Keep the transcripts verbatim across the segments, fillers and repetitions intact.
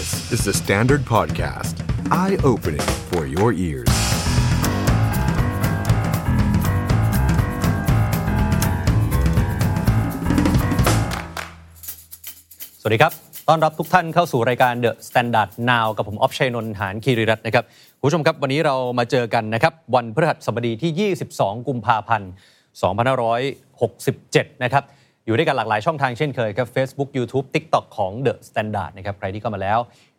This is the Standard Podcast. Eye-opening for your ears. So, welcome. ต้อนรับทุกท่านเข้าสู่รายการ The Standard Now กับผมอ๊อฟชัยนนท์หานคีรีรัตน์นะครับคุณผู้ชมครับวันนี้เรามาเจอกันนะครับวันพฤหัสบดีที่ยี่สิบสองกุมภาพันธ์สองพันห้าร้อยหกสิบเจ็ดนะครับอยู่ด้วยกันหลากหลายช่องทางเช่นเคยครับ Facebook YouTube TikTok ของ The Standard นะครับใครที่เข้ามาแล้ว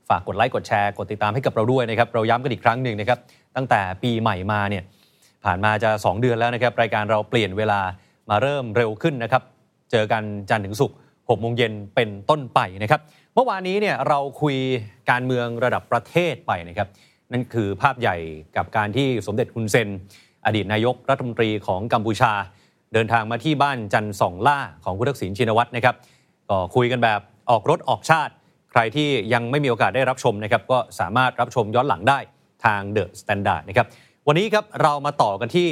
ฝากกดไลค์กดแชร์กดติดตามให้กับเราด้วยนะครับเราย้ำกันอีกครั้งหนึ่งนะครับตั้งแต่ปีใหม่มาเนี่ยผ่านมาจะสองเดือนแล้วนะครับรายการเราเปลี่ยนเวลามาเริ่มเร็วขึ้นนะครับเจอกันจันทร์ถึงศุกร์หกโมงเย็นเป็นต้นไปนะครับเมื่อวานนี้เนี่ยเราคุยการเมืองระดับประเทศไปนะครับนั่นคือภาพใหญ่กับการที่สมเด็จฮุนเซนอดีตนายกรัฐมนตรีของกัมพูชาเดินทางมาที่บ้านจันส่องล่าของคุณทักษิณชินวัตรนะครับก็คุยกันแบบออกรถออกชาติใครที่ยังไม่มีโอกาสได้รับชมนะครับก็สามารถรับชมย้อนหลังได้ทาง The Standard นะครับวันนี้ครับเรามาต่อกันที่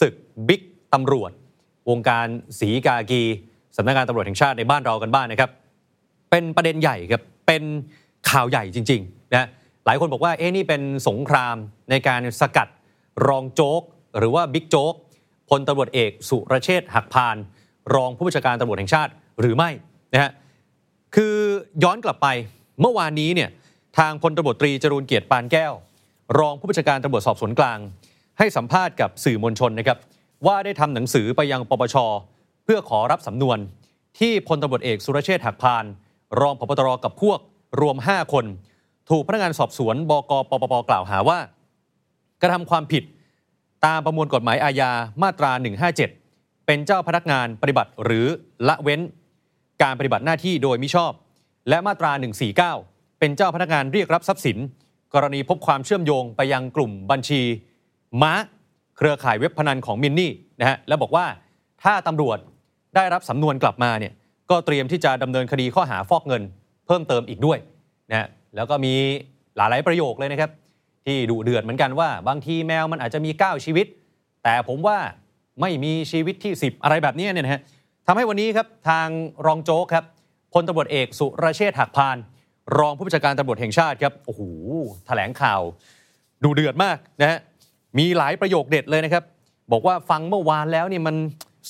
ศึกบิ๊กตำรวจวงการสีกากีสำนักงานตำรวจแห่งชาติในบ้านเรากันบ้าง น, นะครับเป็นประเด็นใหญ่ครับเป็นข่าวใหญ่จริงๆนะหลายคนบอกว่าเอ๊ะนี่เป็นสงครามในการสกัดรองโจ๊กหรือว่าบิ๊กโจ๊กพลตำรวจเอกสุรเชษฐ์หักพานรองผู้บัญชาการตำรวจแห่งชาติหรือไม่นะฮะคือย้อนกลับไปเมื่อวานนี้เนี่ยทางพลตำรวจตรีจรูญเกียรติปานแก้วรองผู้บัญชาการตำรวจสอบสวนกลางให้สัมภาษณ์กับสื่อมวลชนนะครับว่าได้ทำหนังสือไปยังปปชเพื่อขอรับสำนวนที่พลตำรวจเอกสุรเชษฐ์หักพานรองผบตรกับพวกรวมห้าคนถูกพนักงานสอบสวนบกปปปกล่าวหาว่ากระทำความผิดตามประมวลกฎหมายอาญามาตราหนึ่งห้าเจ็ดเป็นเจ้าพนักงานปฏิบัติหรือละเว้นการปฏิบัติหน้าที่โดยมิชอบและมาตราหนึ่งสี่เก้าเป็นเจ้าพนักงานเรียกรับทรัพย์สินกรณีพบความเชื่อมโยงไปยังกลุ่มบัญชีม้าเครือข่ายเว็บพนันของมินนี่นะฮะและบอกว่าถ้าตำรวจได้รับสำนวนกลับมาเนี่ยก็เตรียมที่จะดำเนินคดีข้อหาฟอกเงินเพิ่มเติมอีกด้วยนะแล้วก็มีหลายๆประโยคเลยนะครับที่ดุเดือดเหมือนกันว่าบางทีแมวมันอาจจะมีเก้าชีวิตแต่ผมว่าไม่มีชีวิตที่สิบอะไรแบบนี้เนี่ยนะฮะทำให้วันนี้ครับทางรองโจ๊กครับพลตำรวจเอกสุรเชษฐ์หักพานรองผู้บัญชาการตำรวจแห่งชาติครับโอ้โหแถลงข่าวดุเดือดมากนะฮะมีหลายประโยคเด็ดเลยนะครับบอกว่าฟังเมื่อวานแล้วเนี่ยมัน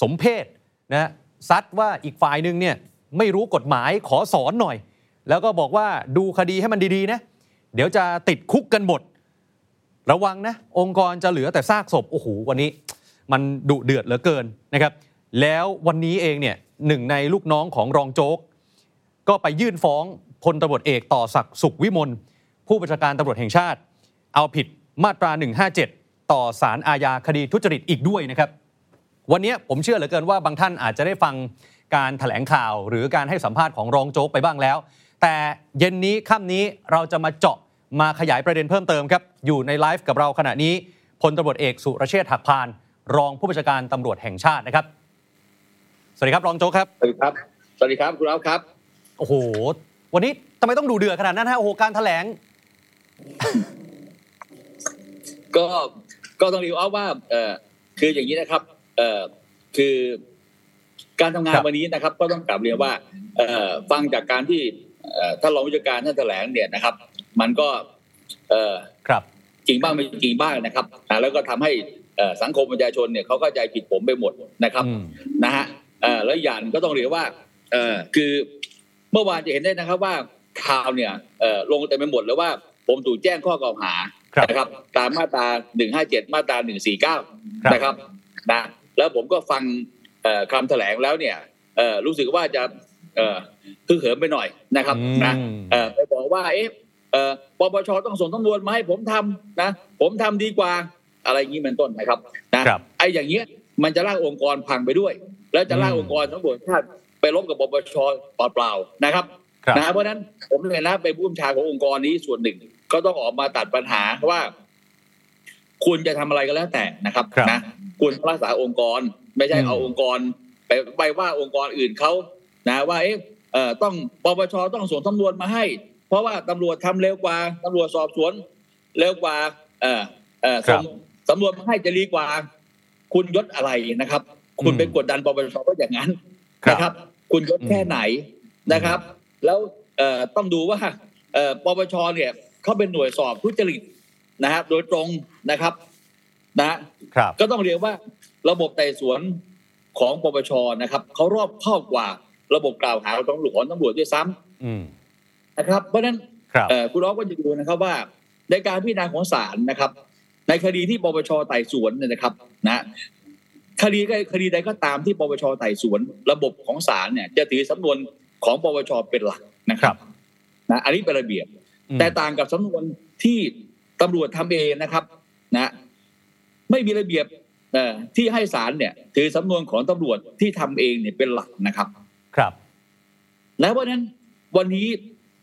สมเพศนะซัดว่าอีกฝ่ายนึงเนี่ยไม่รู้กฎหมายขอสอนหน่อยแล้วก็บอกว่าดูคดีให้มันดีๆนะเดี๋ยวจะติดคุกกันหมดระวังนะองค์กรจะเหลือแต่ซากศพโอ้โหวันนี้มันดุเดือดเหลือเกินนะครับแล้ววันนี้เองเนี่ยหนึ่งในลูกน้องของรองโจ๊กก็ไปยื่นฟ้องพลตำรวจเอกต่อศักดิ์สุขวิมลผู้บัญชาการตำรวจแห่งชาติเอาผิดมาตราหนึ่งห้าเจ็ดต่อศาลอาญาคดีทุจริตอีกด้วยนะครับวันนี้ผมเชื่อเหลือเกินว่าบางท่านอาจจะได้ฟังการแถลงข่าวหรือการให้สัมภาษณ์ของรองโจ๊กไปบ้างแล้วแต่เย็นนี้ค่ำนี้เราจะมาเจาะมาขยายประเด็นเพิ่มเติมครับอยู่ในไลฟ์กับเราขณะนี้พลตำรวจเอกสุรเชษฐ์หักพานรองผู้บัญชาการตำรวจแห่งชาตินะครับสวัสดีครับรองโจ๊กครับสวัสดีครับสวัสดีครับคุณอ๊อฟครับโอ้โหวันนี้ทำไมต้องดูเดือดขนาดนั้นฮะโอ้โหการแถลง ก็ก็ต้องรีวิวว่าเออคืออย่างนี้นะครับเอ่อคือการทำงานวันนี้นะครับก็ต้องกลับเรียนว่าเอ่อฟังจากการที่เอ่อท่านรองผู้จัดการท่านแถลงเนี่ยนะครับมันก็เอ่อครับจริงบ้างไม่จริงบ้างนะครับแล้วก็ทำให้เอ่อสังคมประชาชนเนี่ยเค้าเข้าใจผิดผมไปหมดนะครับนะฮะเอ่อแล้วอย่างก็ต้องเรียนว่าเอ่อคือเมื่อวานจะเห็นได้นะครับว่าข่าวเนี่ยเอ่อลงเต็มไปหมดเลยว่าผมถูกแจ้งข้อกล่าวหานะครับตามมาตราหนึ่งห้าเจ็ดมาตราหนึ่งสี่เก้านะครับนะแล้วผมก็ฟังคำแถลงแล้วเนี่ยรู้สึกว่าจะคือเขิมไปหน่อยนะครับนะไปบอกว่าเอ๊ะปปชต้องส่งตำรวจมาให้ผมทำนะผมทำดีกว่าอะไรอย่างนี้เป็นต้นนะครับนะไอ้อย่างเงี้ยมันจะลากองค์กรพังไปด้วยแล้วจะลากองค์กรทั้งหมดท่านไปล้มกับปปชเปล่าๆนะครับนะเพราะนั้นผมในฐานะเป็นผู้บัญชาขององค์กรนี้ส่วนหนึ่งก็ต้องออกมาตัดปัญหาว่าคุณจะทำอะไรก็แล้วแต่นะครับนะคุณรักษาองค์กรไม่ใช่เอาองค์กรไปไปว่าองค์กรอื่นเขานะว่าเอ๊ะเอ่อต้องปปชต้องส่งตำรวจมาให้เพราะว่าตำรวจทำเร็วกว่าตำรวจสอบสวนเร็วกว่าเอ่อเอ่อตำรวจมาให้จะดีกว่าคุณยศอะไรนะครับคุณไปกดดันปปชก็อย่างนั้นนะครับคุณยศแค่ไหนนะครับแล้วเอ่อต้องดูว่า ปปชเนี่ยเขาเป็นหน่วยสอบทุจริตนะครับโดยตรงนะครับนะก็ต้องเรียกว่าระบบไต่สวนของปปชนะครับเขารอบครอบกว่าระบบกล่าวหาของตำรวจตำรวจด้วยซ้ำนะครับเพราะฉะนั้นคุณร้องก็จะดูนะครับว่าในการพิจารณาของศาลนะครับในคดีที่ปปชไต่สวนเนี่ยนะครับนะคดีคดีใดก็ตามที่ปปชไต่สวนระบบของศาลเนี่ยจะถือสำนวนของปปชเป็นหลักนะครับนะอันนี้เป็นระเบียบแต่ต่างกับสำนวนที่ตำรวจทำเองนะครับนะไม่มีระเบียบที่ให้ศาลเนี่ยถือสำนวนของตำรวจที่ทำเองเนี่ยเป็นหลักนะครับครับและเพราะนั้นวันนี้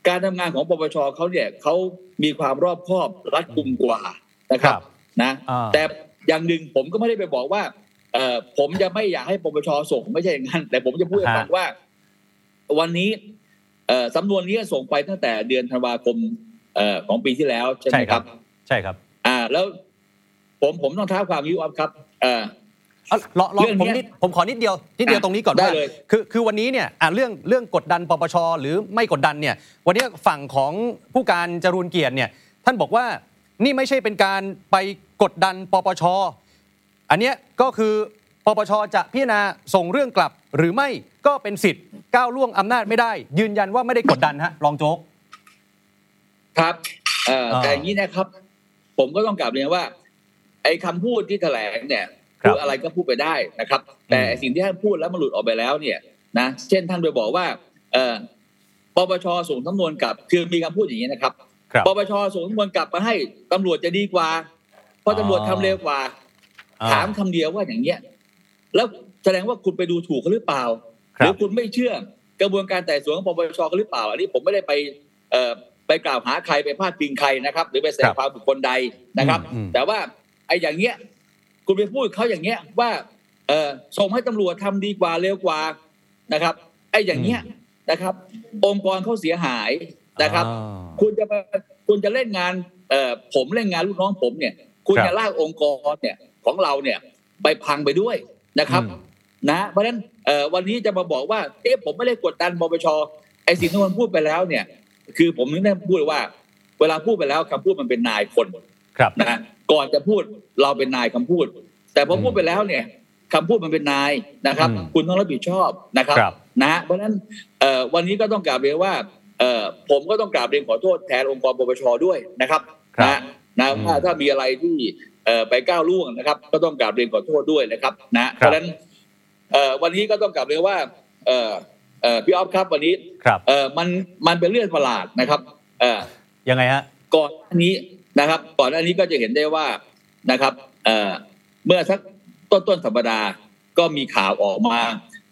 การทำงานของปปชเขาเนี่ยเขามีความรอบคอบรัดกุมกว่านะครับนะแต่อย่างหนึ่งผมก็ไม่ได้ไปบอกว่าผมจะไม่อยากให้ปปชส่งไม่ใช่อย่างนั้นแต่ผมจะพูดให้ฟังว่าวันนี้สำนวนนี้ส่งไปตั้งแต่เดือนธันวาคมของปีที่แล้วใช่ไหมครับใช่ครับอ่าแล้วผมผมต้องท้าความวิวอัพครับเอ่อรอรอผมนิดผมขอนิดเดียวนิดเดียวตรงนี้ก่อนว่าคือคือวันนี้เนี่ยเรื่องเรื่องกดดันปปชหรือไม่กดดันเนี่ยวันนี้ฝั่งของผู้การจรูญเกียรติเนี่ยท่านบอกว่านี่ไม่ใช่เป็นการไปกดดันปปชอันเนี้ยก็คือปปชจะพิจารณาส่งเรื่องกลับหรือไม่ก็เป็นสิทธิ์ก้าวล่วงอำนาจไม่ได้ยืนยันว่าไม่ได้กดดันฮะรองโจ๊กครับเอ่อแต่อย่างนี้นะครับผมก็ต้องกลับเรียนว่าไอ้คำพูดที่แถลงเนี่ยคืออะไรก็พูดไปได้นะครับแต่สิ่งที่ท่านพูดแล้วมันหลุดออกไปแล้วเนี่ยนะเช่นท่านไปบอกว่าเอ่อปปชส่งสำนวนกลับคือมีคำพูดอย่างนี้นะครับปปชส่งสำนวนกลับมาให้ตำรวจจะดีกว่าเพราะตำรวจทำเร็วกว่าถามคำเดียวว่าอย่างเงี้ยแล้วแสดงว่าคุณไปดูถูกเขาหรือเปล่าหรือคุณไม่เชื่อกระบวนการไต่สวนของปปชเขาหรือเปล่าอันนี้ผมไม่ได้ไปเอ่อไปกล่าวหาใครไปพาดพิงใครนะครับหรือไปแสดงความบุคคลใดนะครับแต่ว่าไอ้อย่างเงี้ยคุณไปพูดเขาอย่างเงี้ยว่าเออส่งให้ตำรวจทำดีกว่าเร็วกว่านะครับไอ้อย่างเงี้ยนะครับองค์กรเขาเสียหายนะครับคุณจะคุณจะเล่นงานเออผมเล่นงานลูกน้องผมเนี่ยคุณจะลากองค์กรเนี่ยของเราเนี่ยไปพังไปด้วยนะครับนะเพราะฉะนั้นเออวันนี้จะมาบอกว่าเอ๊ะผมไม่ได้กดดันปปชไอ้สิ่งที่มันพูดไปแล้วเนี่ยคือผมนึกได้พูดว่าเวลาพูดไปแล้วคำพูดมันเป็นนายคนนะก่อนจะพูดเราเป็นนายคำพูดแต่พอพูดไปแล้วเนี่ยคำพูดมันเป็นนายนะครับคุณต้องรับผิดชอบนะครับนะเพราะฉะนั้นวันนี้ก็ต้องกราบเรียนว่าผมก็ต้องกราบเรียนขอโทษแทนองค์กรปปชด้วยนะครับนะนะว่าถ้ามีอะไรที่ไปก้าวล่วงนะครับก็ต้องกราบเรียนขอโทษด้วยนะครับนะเพราะฉะนั้นวันนี้ก็ต้องกราบเรียนว่าพี่ออฟครับวันนี้มันมันเป็นเรื่องประหลาดนะครับยังไงฮะก่อนอันนี้นะครับก่อนหน้านี้ก็จะเห็นได้ว่านะครับเอ่อเมื่อสักต้นต้นสัปดาห์ก็มีข่าวออกมา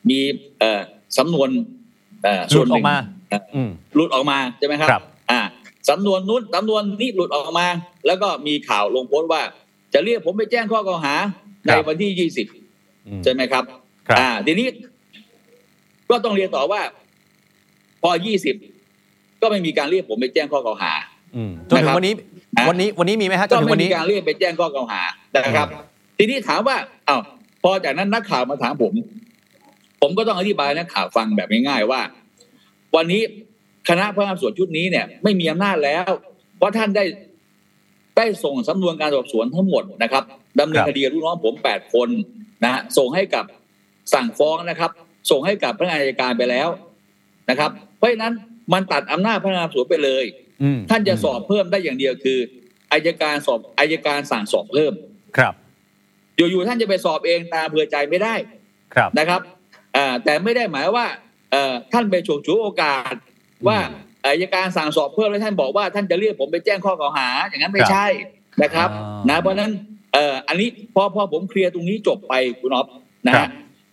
มีเอ่อสำนวนเอ่อส่วนหนึ่งหลุดออกมาใช่ไหมครับอ่าสำนวนนู้นสำนวนนี้หลุดออกมาแล้วก็มีข่าวลงโพสต์ว่าจะเรียกผมไปแจ้งข้อกล่าวหาในวันที่ยี่สิบใช่ไหมครับอ่าทีนี้ก็ต้องเรียนต่อว่าพอยี่สิบก็ไม่มีการเรียกผมไปแจ้งข้อกล่าวหาจนถึงวันนี้วันนี้วันนี้มีไหมฮะจนถึงวันนี้การเรียกไปแจ้งข้อกล่าวหานะครับทีนี้ถามว่าอ้าวพอจากนั้นนักข่าวมาถามผมผมก็ต้องอธิบายนักข่าวฟังแบบง่ายๆว่าวันนี้คณะพนักงานสอบสวนชุดนี้เนี่ยไม่มีอำนาจแล้วเพราะท่านได้ได้ส่งสำนวนการสอบสวนทั้งหมดนะครับดำเนินคดีลูกน้องผมแปดคนนะฮะส่งให้กับสั่งฟ้องนะครับส่งให้กับพนักงานอัยการไปแล้วนะครับเพราะฉะนั้นมันตัดอำนาจพนักงานสอบสวนไปเลยท่านจะสอบเพิ่มได้อย่างเดียวคืออัยการสอบอัยการสั่งสอบเพิ่มครับอยู่ๆท่านจะไปสอบเองตามเบื่อใจไม่ได้นะครับแต่ไม่ได้หมายว่าท่านไปฉกฉวยโอกาสว่าอัยการสั่งสอบเพิ่มแล้วท่านบอกว่าท่านจะเรียกผมไปแจ้งข้อกล่าวหาอย่างนั้นไม่ใช่นะครับนะเพราะฉะนั้นอันนี้พอพอผมเคลียร์ตรงนี้จบไปคุณอ๊อฟนะฮะ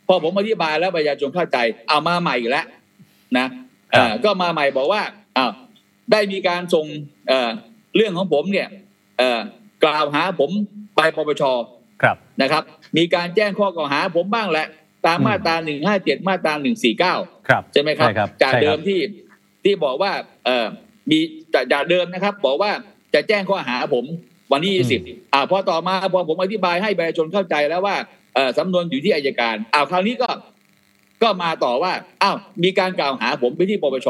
พอผมอธิบายแล้วประชาชนเข้าใจเอามาใหม่อีกแล้วนะก็มาใหม่บอกว่าอ้าวได้มีการส่ง เอ่อ เรื่องของผมเนี่ยกล่าวหาผมไปปปชนะครับมีการแจ้งข้อกล่าวหาผมบ้างแหละตามมาตราหนึ่งห้าเจ็ดมาตราหนึ่งสี่เก้าใช่ไหมครับจากเดิมที่ที่บอกว่ามีจากเดิมนะครับบอกว่าจะแจ้งข้อหาผมวันที่ยี่สิบอ่าพอต่อมาพอผมอธิบายให้ประชาชนเข้าใจแล้วว่าสำนวนอยู่ที่อัยการอ้าวคราวนี้ก็ก็มาต่อว่าอ้าวมีการกล่าวหาผมไปที่ปปช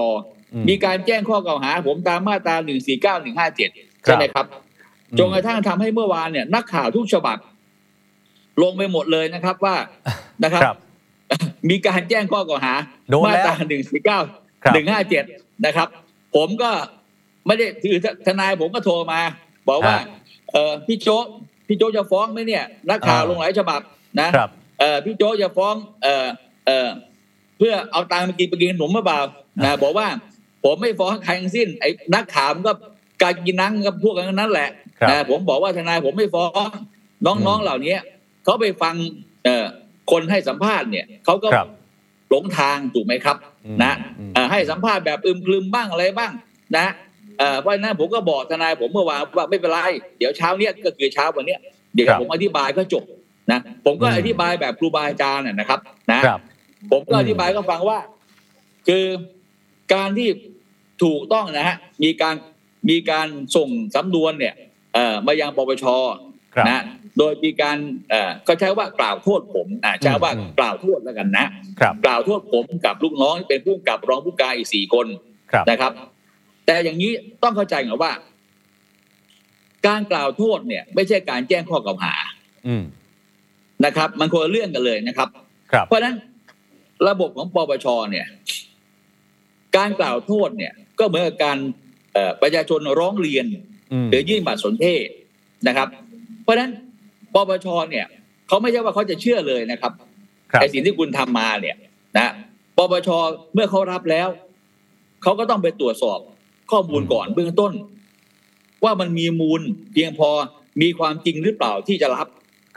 มีการแจ้งข้อกล่าวหาผมตามมาตราหนึ่งสี่เก้า หนึ่งห้าเจ็ดใช่ไหมครับจนกระทั่งทำให้เมื่อวานเนี่ยนักข่าวทุกฉบับลงไปหมดเลยนะครับว่านะครับมีการแจ้งข้อกล่าวหามาตราหนึ่งสี่เก้า หนึ่งห้าเจ็ดนะครับผมก็ไม่ได้คือทนายผมก็โทรมาบอกว่าเออพี่โจ๊กพี่โจ๊กจะฟ้องไหมเนี่ยนักข่าวลงหลายฉบับนะเออพี่โจ๊กจะฟ้องเออเออเพื่อเอาตังค์มากินไปกินขนมหรือเปล่านะบอกว่าผมไม่ฟ้องใครทั้งสิ้นไอ้นักข่าวก็การกินนั่งกับพวกกันนั้นแหละนะผมบอกว่าทนายผมไม่ฟ้องน้องๆเหล่านี้เขาไปฟังเออคนให้สัมภาษณ์เนี่ยเขาก็หลงทางถูกไหมครับนะให้สัมภาษณ์แบบอึมครึมบ้างอะไรบ้างนะเพราะฉะนั้นผมก็บอกทนายผมเมื่อวานว่าไม่เป็นไรเดี๋ยวเช้าเนี้ยก็คือเช้าวันเนี้ยเดี๋ยวผมอธิบายก็จบนะผมก็อธิบายแบบครูบาอาจารย์นะครับนะผมก็อธิบายก็ฟังว่าคือการที่ถูกต้องนะฮะมีการมีการส่งสำนวนเนี่ยมายังปปช.นะโดยมีการก็ใช้ว่ากล่าวโทษผมอ่าใช้ว่ากล่าวโทษแล้วกันนะกล่าวโทษผมกับลูกน้องเป็นผู้กับรองผู้การอีกสี่คนนะครับแต่อย่างนี้ต้องเข้าใจก่อนว่าการกล่าวโทษเนี่ยไม่ใช่การแจ้งข้อกล่าวหานะครับมันคนละเรื่องกันเลยนะครับเพราะฉะนั้นระบบของปปช.เนี่ยการกล่าวโทษเนี่ยก็เหมือนกับการประชาชนร้องเรียนหรือยื่นบัตรสนเทศนะครับเพราะฉะนั้นปปช.เนี่ยเขาไม่ใช่ว่าเขาจะเชื่อเลยนะครับไอ้สิ่งที่คุณทำมาเนี่ยนะปปช.เมื่อเขารับแล้วเขาก็ต้องไปตรวจสอบข้อมูลก่อนเบื้องต้นว่ามันมีมูลเพียงพอมีความจริงหรือเปล่าที่จะรับ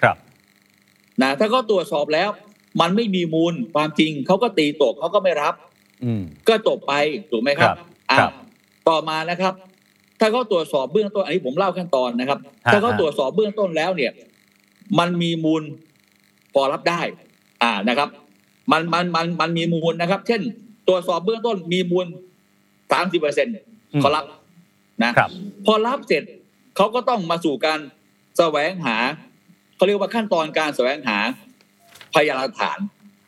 ครับนะถ้าเขาตรวจสอบแล้วมันไม่มีมูลความจริงเขาก็ตีตกเขาก็ไม่รับก็จบไปถูกไหมครับต่อมานะครับถ้าเขาตรวจสอบเบื้องต้นอันนี้ผมเล่าขั้นตอนนะครับถ้าเขาตรวจสอบเบื้องต้นแล้วเนี่ยมันมีมูลพอรับได้อ่านะครับมันมันมันมันมีมูลนะครับเช่นตรวจสอบเบื้องต้นมีมูลสามสิบเปอร์เซ็นต์เขารับนะพอรับเสร็จเขาก็ต้องมาสู่การแสวงหาเขาเรียกว่าขั้นตอนการแสวงหาพยานหลักฐาน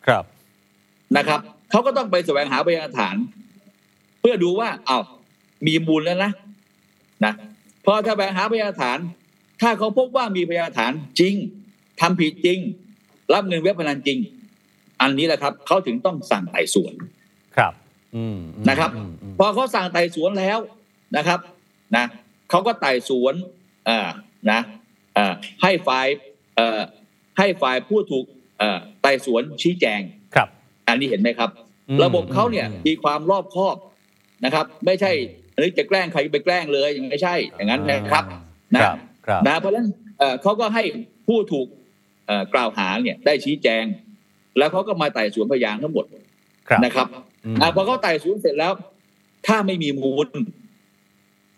ครับนะครับเขาก็ต้องไปแสวงหาพยานหลักฐานเพื่อดูว่าอ้าวมีมูลแล้วนะนะพอแสวงหาพยานหลักฐานถ้าเขาพบว่ามีพยานหลักฐานจริงทำผิดจริงรับเงินเว็บพนันจริงอันนี้แหละครับเขาถึงต้องสั่งไต่สวนครับนะครับพอเขาสั่งไต่สวนแล้วนะครับนะเขาก็ไต่สวนอ่านะอ่าให้ฝ่ายเอ่อให้ฝ่ายผู้ถูกเอ่อไต่สวนชี้แจงครับอันนี้เห็นไหมครับระบบเขาเนี่ยมีความรอบคอบนะครับไม่ใช่อันนี้จะแกล้งใครไปแกล้งเลยยังไม่ใช่อย่างนั้นนะครับนะนะเพราะฉะนั้นเขาก็ให้ผู้ถูกกล่าวหาเนี่ยได้ชี้แจงแล้วเขาก็มาไต่สวนพยานทั้งหมดนะครับพอเขาไต่สวนเสร็จแล้วถ้าไม่มีมูล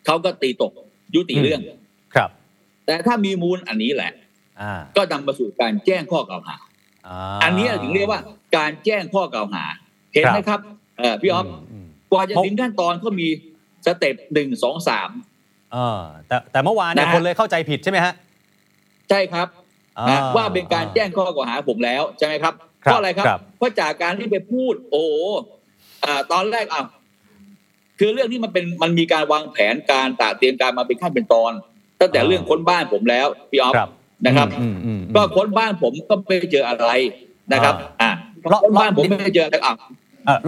เขาก็ตีตกยุติเรื่องครับแต่ถ้ามีมูลอันนี้แหละก็นำมาสู่การแจ้งข้อกล่าวหาอันนี้ถึงเรียกว่าการแจ้งข้อกล่าวหาเห็นไหมครับพี่อ๊อฟกว่าจะถึงขั้นตอนก็มีสเต็ปหนึ่งสองสามแต่แต่เมื่อวานเนี่ยคนเลยเข้าใจผิดใช่ไหมฮะใช่ครับว่าเป็นการแจ้งข้อกล่าวหาผมแล้วใช่ไหมครับเพราะอะไรครับเพราะจากการที่ไปพูดโอ้ตอนแรกอ่ะคือเรื่องที่มันเป็นมันมีการวางแผนการตระเตรียมการมาเป็นขั้นเป็นตอนตั้งแต่เรื่องค้นบ้านผมแล้วพี่อ๊อฟนะครับก็ค้นบ้านผมก็ไม่เจออะไรนะครับอ่าค้นบ้านผมไม่เจออะไรอ่ะ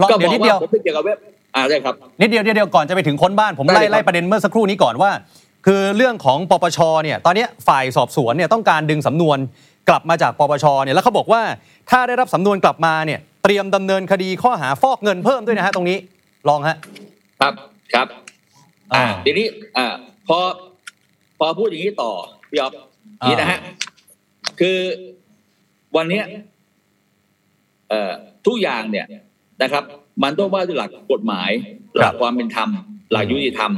ก็บอกว่าผมไม่เจอกับเว็บอ่าได้ครับนิดเดียวเดียวก่อนจะไปถึงค้นบ้านผมไล่ไล่ประเด็นเมื่อสักครู่นี้ก่อนว่าคือเรื่องของปปชเนี่ยตอนนี้ฝ่ายสอบสวนเนี่ยต้องการดึงสำนวนกลับมาจากปปชเนี่ยแล้วเขาบอกว่าถ้าได้รับสำนวนกลับมาเนี่ยเตรียมดำเนินคดีข้อหาฟอกเงินเพิ่มด้วยนะฮะตรงนี้ลองฮะครับครับอ่าทีนี้อ่าพอพอพูดอย่างนี้ต่อพี่อ๊อฟนี่นะฮะคือวันนี้เอ่อทุกอย่างเนี่ยนะครับมันต้องว่าด้วยหลักกฎหมายหลักความเป็นธรรมหลักยุติธรรม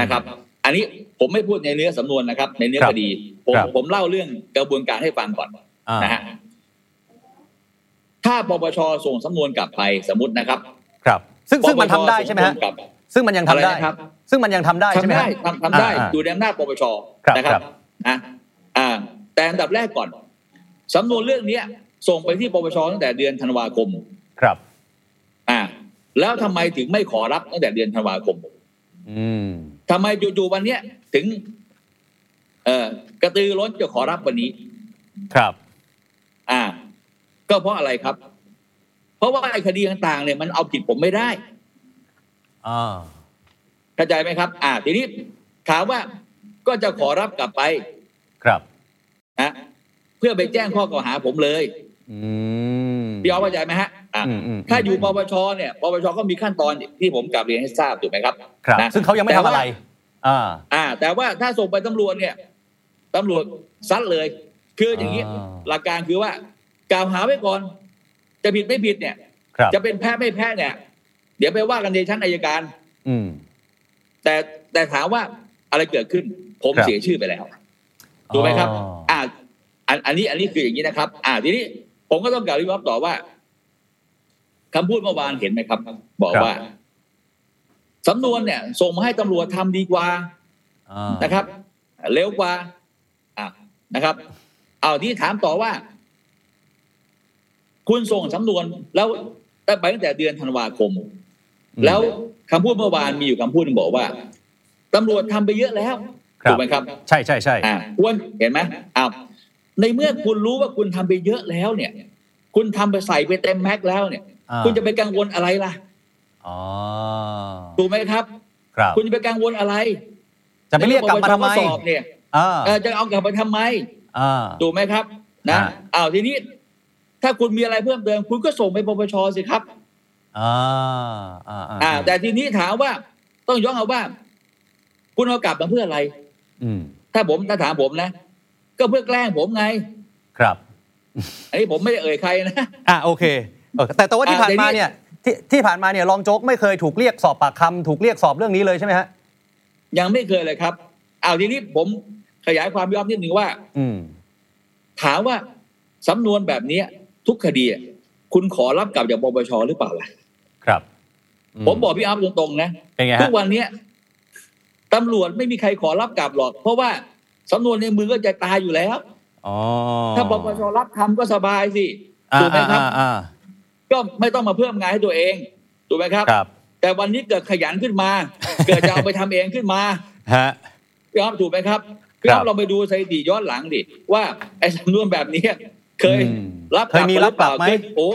นะครับอันนี้ผมไม่พูดในเนื้อสำนวนนะครับในเนื้อคดีผมผมเล่าเรื่องกระบวนการให้ฟังก่อนนะฮะถ้าปปชส่งสำนวนกลับไปสมมตินะครับครับซึ่งซึ่งมันทำได้ใช่ไหมฮะซึ่งมันยังทำได้ครับซึ่งมันยังทำได้ใช่ไหมฮะทำทำได้อยู่ในอำนาจปปชนะครับนะอ่าแต่อันดับแรกก่อนสำนวนเรื่องนี้ส่งไปที่ปปชตั้งแต่เดือนธันวาคมครับอ่า แล้วทำไมถึงไม่ขอรับตั้งแต่เดือนธันวาคมทำไมจู่ๆวันนี้ถึงกระตือร้นจะขอรับวันนี้ครับอ่าก็เพราะอะไรครับเพราะว่าไอ้คดีต่างๆเนี่ยมันเอาผิดผมไม่ได้อ่าเข้าใจไหมครับอ่าทีนี้ถามว่าก็จะขอรับกลับไปครับนะเพื่อไปแจ้งข้อกล่าวหาผมเลยพี่อ๋อเข้าใจไหมฮะถ้าอยู่ปปชเนี่ยปปชก็มีขั้นตอนที่ผมกลับเรียนให้ทราบถูกไหมครับครับนะซึ่งเขายังไม่ทำอะไรอ่าอ่าแต่ว่าถ้าส่งไปตำรวจเนี่ยตำรวจซัดเลยคืออย่างนี้หลักการคือว่ากล่าวหาไว้ก่อนจะผิดไม่ผิดเนี่ยจะเป็นแพ้ไม่แพ้เนี่ยเดี๋ยวไปว่ากันในชั้นอัยการแต่แต่ถามว่าอะไรเกิดขึ้นผมเสียชื่อไปแล้วถูกไหมครับอ่าอันนี้อันนี้คืออย่างนี้นะครับอ่าทีนี้ผมก็ต้องกล่าวรีบรับต่อว่าคำพูดเมื่อวานเห็นไหมครับบอกว่าสำนวนเนี่ยส่งมาให้ตำรวจทำดีกว่านะครับเร็วกว่านะครับเอาที่ถามต่อว่าคุณส่งสำนวนแล้วไปตั้งแต่เดือนธันวาคมแล้วคำพูดเมื่อวานมีอยู่คำพูดนึงบอกว่าตำรวจทำไปเยอะแล้วถูกไหมครับใช่ใช่ใช่ควรเห็นไหมอ้าวในเมื่อคุณรู้ว่าคุณทำไปเยอะแล้วเนี่ยคุณทำไปใส่ไปเต็มแม็กแล้วเนี่ยคุณจะไปกังวลอะไรล่ะอ๋อถูกไหมครับครับคุณจะไปกังวลอะไรจะไปเรียกกลับมาทำไมเนี่ยจะเอากลับมาทำไมถูกไหมครับนะอ้าวทีนี้ถ้าคุณมีอะไรเพิ่มเติมคุณก็ส่งไปปปชสิครับอ่าอ่าอ่าแต่ทีนี้ถามว่าต้องย้อนเอาว่าคุณเอากลับมาเพื่ออะไรถ้าผมถ้าถามผมนะก็เพื่อแกล้งผมไงครับอันนี้ผมไม่ได้เอ่ยใครนะอ่าโอเคแต่แต่ว่าที่ผ่านมาเนี่ยที่ที่ผ่านมาเนี่ยรองโจ๊กไม่เคยถูกเรียกสอบปากคำถูกเรียกสอบเรื่องนี้เลยใช่ไหมฮะยังไม่เคยเลยครับอ้าวทีนี้ผมขยายความย้อนนิดนึงว่าถามว่าสำนวนแบบนี้ทุกคดีคุณขอรับกลับจากปปชหรือเปล่าล่ะครับผมบอกพี่อัพตรงๆนะทุกวันนี้ตำรวจไม่มีใครขอรับกลับหรอกเพราะว่าสำนวนในมือก็จะตายอยู่แล้วถ้าปปชรับทำก็สบายสิถูกไหมครับก็ไม่ต้องมาเพิ่มงานให้ตัวเองถูกไหมครับแต่วันนี้เกิดขยันขึ้นมาเกิดจะเอาไปทำเองขึ้นมาฮะพี่อัพถูกไหมครับพี่อัพเราไปดูสถิติย้อนหลังดิว่าไอ้สำนวนแบบนี้เคยรับกลับหรือเปล่าเคยโอ้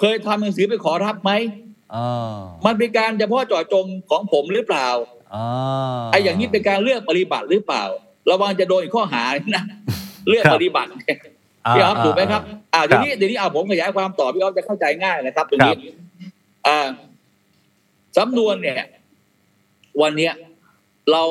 เคยทำหนังสือไปขอรับไหมมันเป็นการเฉพาะเจาะจงของผมหรือเปล่าไอ้อย่างนี้เป็นการเลือกปฏิบัติหรือเปล่าระวังจะโดนข้อหานะเลือกปฏิบัติพี่อ๊อฟถูกไหมครับอ่าทีนี้ทีนี้เอาผมขยายความต่อพี่อ๊อฟจะเข้าใจง่ายนะครับตรงนี้อ่าสำนวนเนี่ยวันเนี้ยเรา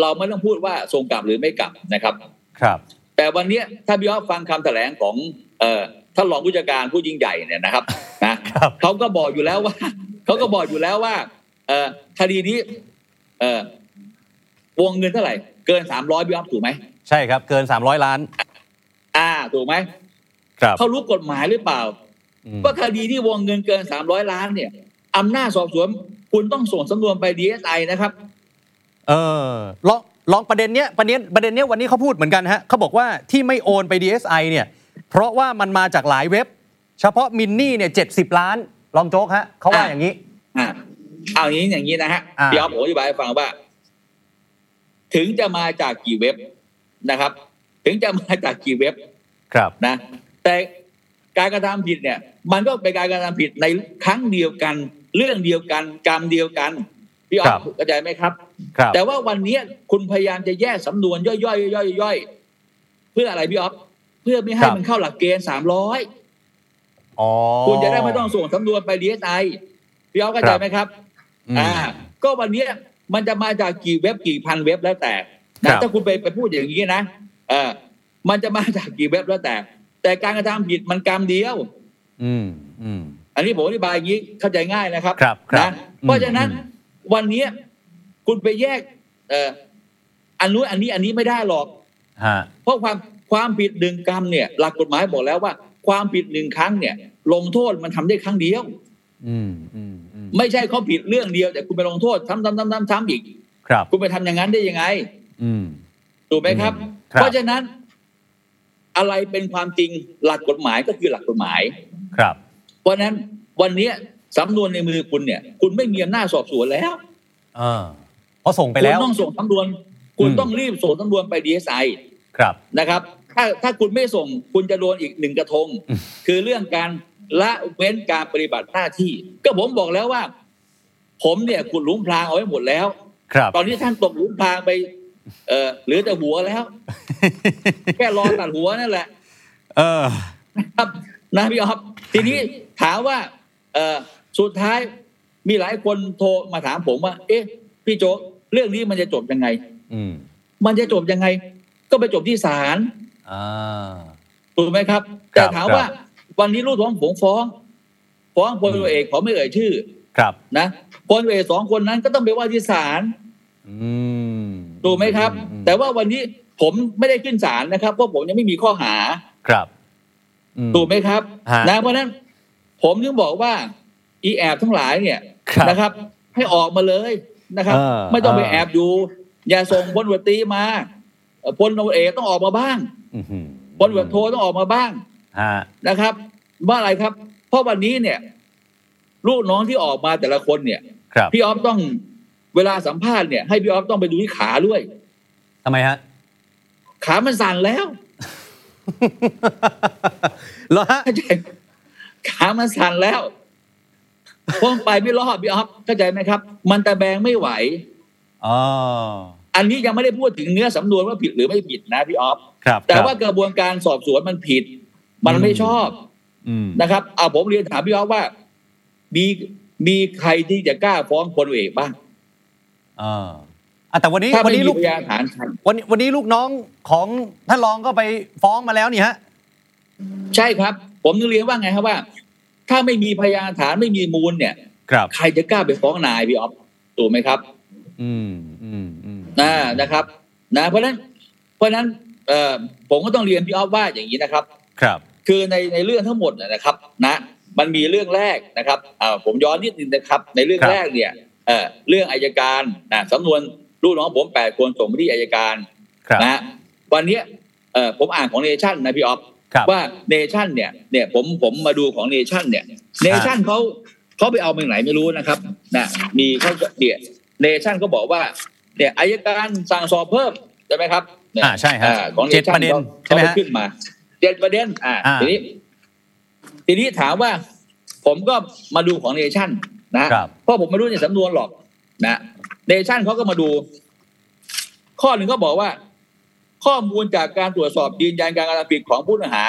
เราไม่ต้องพูดว่าส่งกลับหรือไม่กลับนะครับครับแต่วันนี้ถ้าพี่อ๊อฟฟังคำแถลงของเอ่อท่านรองผู้จัดการผู้ยิ่งใหญ่เนี่ยนะครับนะเขาก็บอกอยู่แล้วว่าเขาก็บอกอยู่แล้วว่าเอ่อคดีนี้เอ่อวงเงินเท่าไหร่เกินสามร้อยพี่อ๊อฟถูกไหมใช่ครับเกินสามร้อยล้านอ่าถูกไหมครับเขารู้กฎหมายหรือเปล่าว่าคดีที่วงเงินเกินสามร้อยล้านเนี่ยอำนาจสอบสวนคุณต้องส่งสำนวนไป ดี เอส ไอ นะครับเออลองลองประเด็นเนี้ยประเด็นประเด็นเนี้ยวันนี้เขาพูดเหมือนกันฮะเขาบอกว่าที่ไม่โอนไป ดี เอส ไอ เนี่ยเพราะว่ามันมาจากหลายเว็บเฉพาะมินนี่เนี่ยเจ็ดสิบล้านลองโจ๊กฮะเขาว่าอย่างนี้อ่าเอาอย่างนี้อย่างนี้นะฮะเดี๋ยวผมอธิบายให้ฟังว่าถึงจะมาจากกี่เว็บนะครับถึงจะมาจากกี่เว็บครับนะแต่การกระทำผิดเนี่ยมันก็เป็นการกระทำผิดในครั้งเดียวกันเรื่องเดียวกันกรรมเดียวกันพี่อ๊อฟเข้าใจไหมครับแต่ว่าวันนี้คุณพยายามจะแยกสำนวนย่อยๆย่อยๆเพื่ออะไรพี่อ๊อฟเพื่อไม่ให้มันเข้าหลักเกณฑ์สามร้อยคุณจะได้ไม่ต้องส่งสำนวนไป ดี เอส ไอ พี่อ๊อฟเข้าใจไหมครับอ่าก็วันนี้มันจะมาจากกี่เว็บกี่พันเว็บแล้วแต่ถ้าคุณไปไปพูดอย่างนี้นะเออมันจะมาจากกี่เว็บแล้วแต่แต่การกระทำผิดมันกรรมเดียวอืมอืมอันนี้ผมอธิบายอย่างนี้เข้าใจง่ายนะครับนะเพราะฉะนั้นวันนี้คุณไปแยกเอ่ออันนู้นอันนี้อันนี้ไม่ได้หรอกเพราะความความผิดหนึ่งกรรมเนี่ยหลักกฎหมายบอกแล้วว่าความผิดหนึ่งครั้งเนี่ยลงโทษมันทำได้ครั้งเดียวอืมอืมไม่ใช่เขาผิดเรื่องเดียวแต่คุณไปลงโทษทำทำทำทำทำอีกครับคุณไปทำอย่างนั้นได้ยังไงอืมถูกไหมครับเพราะฉะนั้นอะไรเป็นความจริงหลักกฎหมายก็คือหลักกฎหมายครับเพราะนั้นวันนี้ สำนวนในมือคุณเนี่ยคุณไม่มีอำนาจสอบสวนแล้วอ่าเพราะส่งไปแล้วคุณต้องส่งสำนวนคุณต้องรีบส่งสำนวนไป ดี เอส ไอ ครับนะครับถ้าถ้าคุณไม่ส่งคุณจะโดนอีกหนึ่งกระทงคือเรื่องการละเว้นการปฏิบัติหน้าที่ก็ผมบอกแล้วว่าผมเนี่ยคุณหลุมพรางเอาไว้หมดแล้วตอนนี้ท่านตกหลุมพรางไปเออเหลือแต่หัวแล้วแค่รอตัดหัวนั่นแหละเออครับนะพี่อ๊อฟทีนี้ถามว่าเออสุดท้ายมีหลายคนโทรมาถามผมว่าเอ๊ะพี่โจ๊กเรื่องนี้มันจะจบยังไงอืมมันจะจบยังไงก็ไปจบที่ศาลอ่าถูกไหมครับแต่ถามว่าวันนี้ลูกท้องผมฟ้องฟ้องพลเอกขอไม่เอ่ยชื่อครับนะพลเอกสองคนนั้นก็ต้องไปว่าที่ศาลอืมถูกไหมครับแต่ว่าวันนี้ผมไม่ได้ขึ้นศาลนะครับเพราะผมยังไม่มีข้อหาครับถูกไหมครับนะเพราะนั้นผมถึงบอกว่าอีแอบทั้งหลายเนี่ยนะครับให้ออกมาเลยนะครับไม่ต้องไปแอบอยู่อย่าส่งพลวัตตีมาพลเอกต้องออกมาบ้างพลวัตโทต้องออกมาบ้างนะครับว่าอะไรครับเพราะวันนี้เนี่ยลูกน้องที่ออกมาแต่ละคนเนี่ยพี่อ๊อฟต้องเวลาสัมภาษณ์เนี่ยให้พี่อ๊อฟต้องไปดูที่ขาด้วยทำไมฮะขามันสั่นแล้วเหรอฮะเข้าใจขามันสั่นแล้วคงไปไม่รอดพี่อ๊อฟเข้าใจไหมครับมันตะแบงไม่ไหวอ๋ออันนี้ยังไม่ได้พูดถึงเนื้อสำนวนว่าผิดหรือไม่ผิดนะพี่อ๊อฟแต่ว่ากระบวนการสอบสวนมันผิดมันไม่ชอบนะครับเอาผมเรียนถามพี่อ๊อฟว่ามีมีใครที่จะกล้าฟ้องพลเอกบ้างอ่าแต่วันนี้วันนี้ลูกวันนี้วันนี้ลูกน้องของท่านรองก็ไปฟ้องมาแล้วนี่ฮะใช่ครับผมนึกเรียนว่าไงครับว่าถ้าไม่มีพยานฐานไม่มีมูลเนี่ยใครจะกล้าไปฟ้องนายพี่อ๊อฟถูกไหมครับอืมอืมอืมนะนะครับนะเพราะนั้นเพราะนั้นเอ่อผมก็ต้องเรียนพี่อ๊อฟว่าอย่างนี้นะครับครับคือในในเรื่องทั้งหมดนะครับนะมันมีเรื่องแรกนะครับเอ่อผมย้อนนิดนึงนะครับในเรื่องแรกเนี่ยเอ่อเรื่องอัยการนะสำนวนลูกน้องผมแปดคนส่งไปที่อัยการนะวันนี้เอ่อผมอ่านของเนชั่นนะพี่อ๊อฟว่าเนชั่นเนี่ยเนี่ยผมผมมาดูของเนชั่นเนี่ยเนชั่นเค้าเค้าไปเอามาจากไหนไม่รู้นะครับนะมีเค้าเนี่ยเนชั่นก็บอกว่าเนี่ยอัยการสั่งสอบเพิ่มใช่มั้ยครับอ่าใช่ฮะของเนชั่นใช่มั้ยฮะขึ้นมาเจ็ดประเด็นอ่าทีนี้ทีนี้ถามว่าผมก็มาดูของเนชั่นนะเพราะผมไม่รู้ในสำนวนหรอกนะเนชั่นเขาก็มาดูข้อหนึ่งก็บอกว่าข้อมูลจากการตรวจสอบยืนยันการกระทำผิดของผู้ต้องหา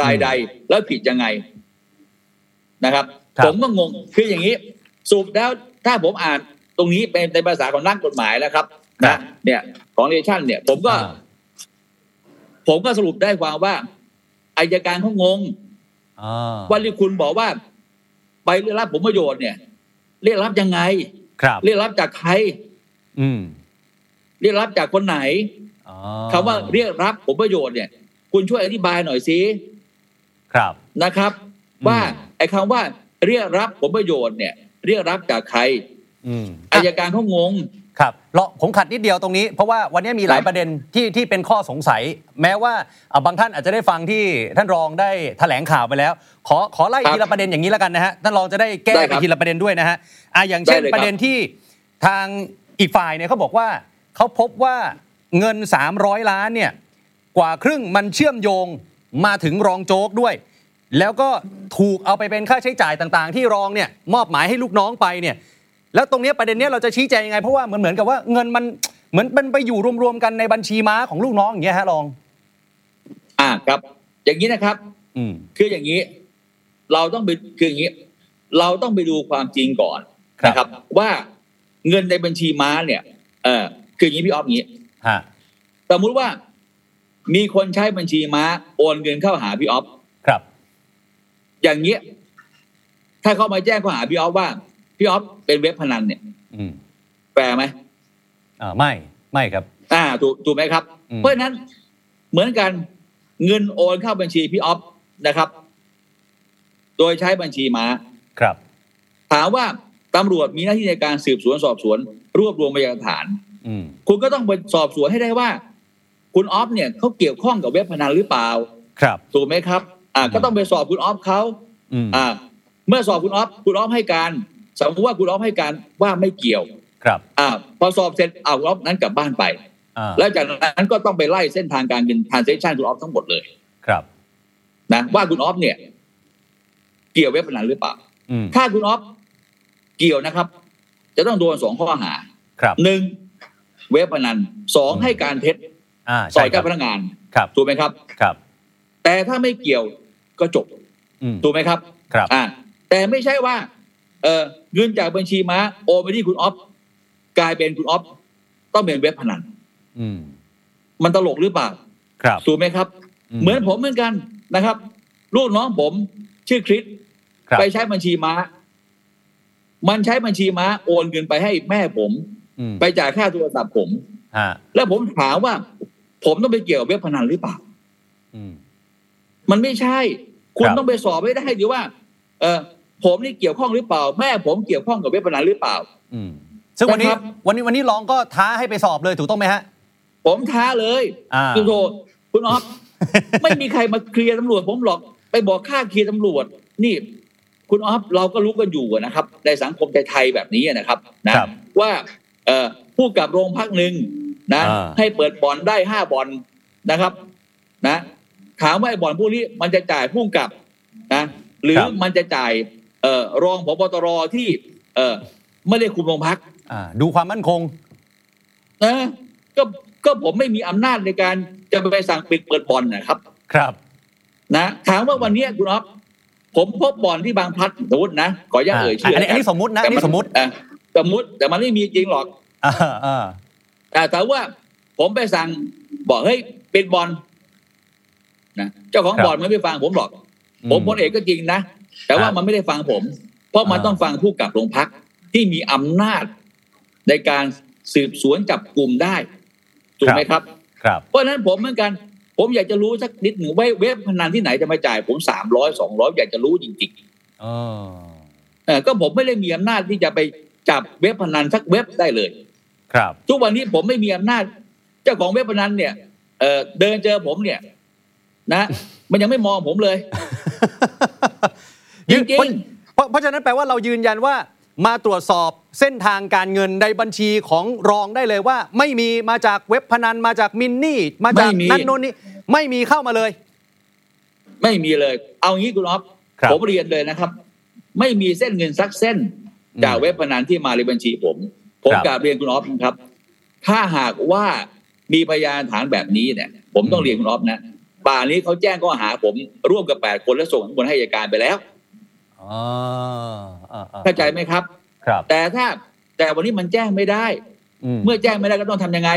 รายใดแล้วผิดยังไงนะครับผมก็งงคืออย่างนี้สรุปแล้วถ้าผมอ่านตรงนี้เป็นในภาษาของนักกฎหมายแล้วครับนะเนี่ยของเนชั่นเนี่ยผมก็ผมก็สรุปได้ความว่าอัยการเขางงวันที่คุณบอกว่าไปเรียกรับผลประโยชน์เนี่ยเรียกรับยังไงเรียกรับจากใครเรียกรับจากคนไหนคำว่าเรียกรับผลประโยชน์เนี่ยคุณช่วยอธิบายหน่อยสินะครับว่าไอ้คำว่าเรียกรับผลประโยชน์เนี่ยเรียกรับจากใครอัยการเขางงครับเราผมขัดนิดเดียวตรงนี้เพราะว่าวันนี้มีหลายประเด็นที่ที่เป็นข้อสงสัยแม้ว่าบางท่านอาจจะได้ฟังที่ท่านรองได้แถลงข่าวไปแล้วขอขอไล่ทีละประเด็นอย่างนี้แล้วกันนะฮะท่านรองจะได้แก้ไปทีละประเด็นด้วยนะฮะอ่ะอย่างเช่นประเด็นที่ทางอีกฝ่ายเนี่ยเขาบอกว่าเขาพบว่าเงินสามร้อยล้านเนี่ยกว่าครึ่งมันเชื่อมโยงมาถึงรองโจ๊กด้วยแล้วก็ถูกเอาไปเป็นค่าใช้จ่ายต่างๆที่รองเนี่ยมอบหมายให้ลูกน้องไปเนี่ยแล้วตรงนี้ประเด็นนี้เราจะชี้แจงยังไงเพราะว่าเหมือนเหมือนกับว่าเงินมันเหมือนมันไปอยู่รวมๆกันในบัญชีม้าของลูกน้องอย่างเงี้ยฮะรองอ่าครับอย่างนี้นะครับอืมคืออย่างนี้เราต้องไปคืออย่างนี้เราต้องไปดูความจริงก่อนนะครับว่าเงินในบัญชีม้าเนี่ยเออคืออย่างนี้พี่อ๊อฟอย่างนี้ฮะสมมุติว่ามีคนใช้บัญชีม้าโอนเงินเข้าหาพี่อ๊อฟครับอย่างเงี้ยถ้าเขามาแจ้งข้อหาพี่อ๊อฟว่าพี่อ๊อฟเป็นเว็บพนันเนี่ยแปลไหมอ่าไม่ไม่ครับอ่าถูกถูกไหมครับเพราะนั้นเหมือนกันเงินโอนเข้าบัญชีพี่อ๊อฟนะครับโดยใช้บัญชีม้าครับถามว่าตำรวจมีหน้าที่ในการสืบสวนสอบสวนรวบรวมพยานฐานคุณก็ต้องไปสอบสวนให้ได้ว่าคุณอ๊อฟเนี่ยเขาเกี่ยวข้องกับเว็บพนันหรือเปล่าครับถูกไหมครับอ่าก็ต้องไปสอบคุณอ๊อฟเขาอ่า เมื่อสอบคุณอ๊อฟคุณอ๊อฟให้การสมมติว่าคุณอ๊อฟให้การว่าไม่เกี่ยวครับอ่าพอสอบเสร็จเอาอ๊อฟนั้นกลับบ้านไปแล้วจากนั้นก็ต้องไปไล่เส้นทางการเงินทรานแซคชั่นคุณอ๊อฟทั้งหมดเลยครับนะว่าคุณอ๊อฟเนี่ยเกี่ยวเว็บพนันหรือเปล่าถ้าคุณอ๊อฟเกี่ยวนะครับจะต้องโดนสองข้อหาครับหนึ่งเว็บพนันสองให้การเท็จสอยเจ้าพนักงานถูกไหมครับครับแต่ถ้าไม่เกี่ยวก็จบถูกไหมครับครับอ่าแต่ไม่ใช่ว่าเออเงินจากบัญชีม้าโอนไปที่คุณอ๊อฟกลายเป็นคุณอ๊อฟต้องเป็นเว็บพนันมันตลกหรือเปล่าครับถูกไหมครับเหมือนผมเหมือนกันนะครับลูกน้องผมชื่อคริสไปใช้บัญชีม้ามันใช้บัญชีม้าโอนเงินไปให้แม่ผมไปจ่ายค่าโทรศัพท์ผมแล้วผมถามว่าผมต้องไปเกี่ยวกับเว็บพนันหรือเปล่ามันไม่ใช่คุณต้องไปสอบให้ได้ดีว่าเออผมนี่เกี่ยวข้องหรือเปล่าแม่ผมเกี่ยวข้องกับเว็บพนันหรือเปล่าซึ่งวันนี้วันนี้วันนี้รองก็ท้าให้ไปสอบเลยถูกต้องไหมฮะผมท้าเลยคุณโทคุณอ๊อฟไม่มีใครมาเคลียร์ตำรวจผมหรอกไปบอกค่าเคลียร์ตำรวจนี่คุณอ๊อฟเราก็รู้กันอยู่นะครับในสังคมไทยแบบนี้นะครับนะว่าผู้กับโรงพักหนึ่งนะให้เปิดบ่อนได้ห้าบ่อนนะครับนะถามว่าไอ้บ่อนพวกนี้มันจะจ่ายผู้กับนะหรือมันจะจ่ายรองผบตรที่ไม่ได้คุมโรงพักดูความมั่นคงนะก็ก็ผมไม่มีอำนาจในการจะไปสั่งปิดเปิดบ่อนนะครับครับนะถามว่าวันนี้คุณอ๊อฟผมพบบ่อนที่บางพลัดสมมตินะขออนุญาตเอ่ยชื่ออันนี้สมมตินะอันนี้สมมติสมมติแต่มันไม่มีจริงหรอกแต่แต่ว่าผมไปสั่งบอกเฮ้ยเป็นบ่อนนะเจ้าของบ่อนมันไม่ฟังผมหรอกผมพลเอกก็จริงนะแต่ว่ามันไม่ได้ฟังผมเพราะมันต้องฟังผู้กับโรงพักที่มีอำนาจในการสืบสวนจับกลุ่มได้ถูกไหมครับเพราะฉะนั้นผมเหมือนกันผมอยากจะรู้สักนิดหนึ่งว่าเว็บพนันที่ไหนจะมาจ่ายผมสามร้อยสองร้อยอยากจะรู้จริงๆอ๋อก็ผมไม่ได้มีอำนาจที่จะไปจับเว็บพนันสักเว็บได้เลยครับทุกวันนี้ผมไม่มีอำนาจเจ้าของเว็บพนันเนี่ยเออเดินเจอผมเนี่ยนะมันยังไม่มองผมเลยจริงๆเพราะเพราะฉะนั้นแปลว่าเรายืนยันว่ามาตรวจสอบเส้นทางการเงินในบัญชีของรองได้เลยว่าไม่มีมาจากเว็บพนันมาจากมินนี่มาจากนั่นโน่นนี่ไม่มีเข้ามาเลยไม่มีเลยเอางี้คุณอ๊อฟผมเรียนเลยนะครับไม่มีเส้นเงินสักเส้นจากเว็บพนันที่มาในบัญชีผมผมกราบเรียนคุณอ๊อฟครับถ้าหากว่ามีพยานฐานแบบนี้เนี่ยผมต้องเรียนคุณอ๊อฟนะป่านนี้เขาแจ้งข้อหาผมร่วมกับแปดคนและส่งผลให้อัยการไปแล้วเข้าใจไหมครับแต่ถ้าแต่วันนี้มันแจ้งไม่ได้เมื่อแจ้งไม่ได้ก็ต้องทำยังไง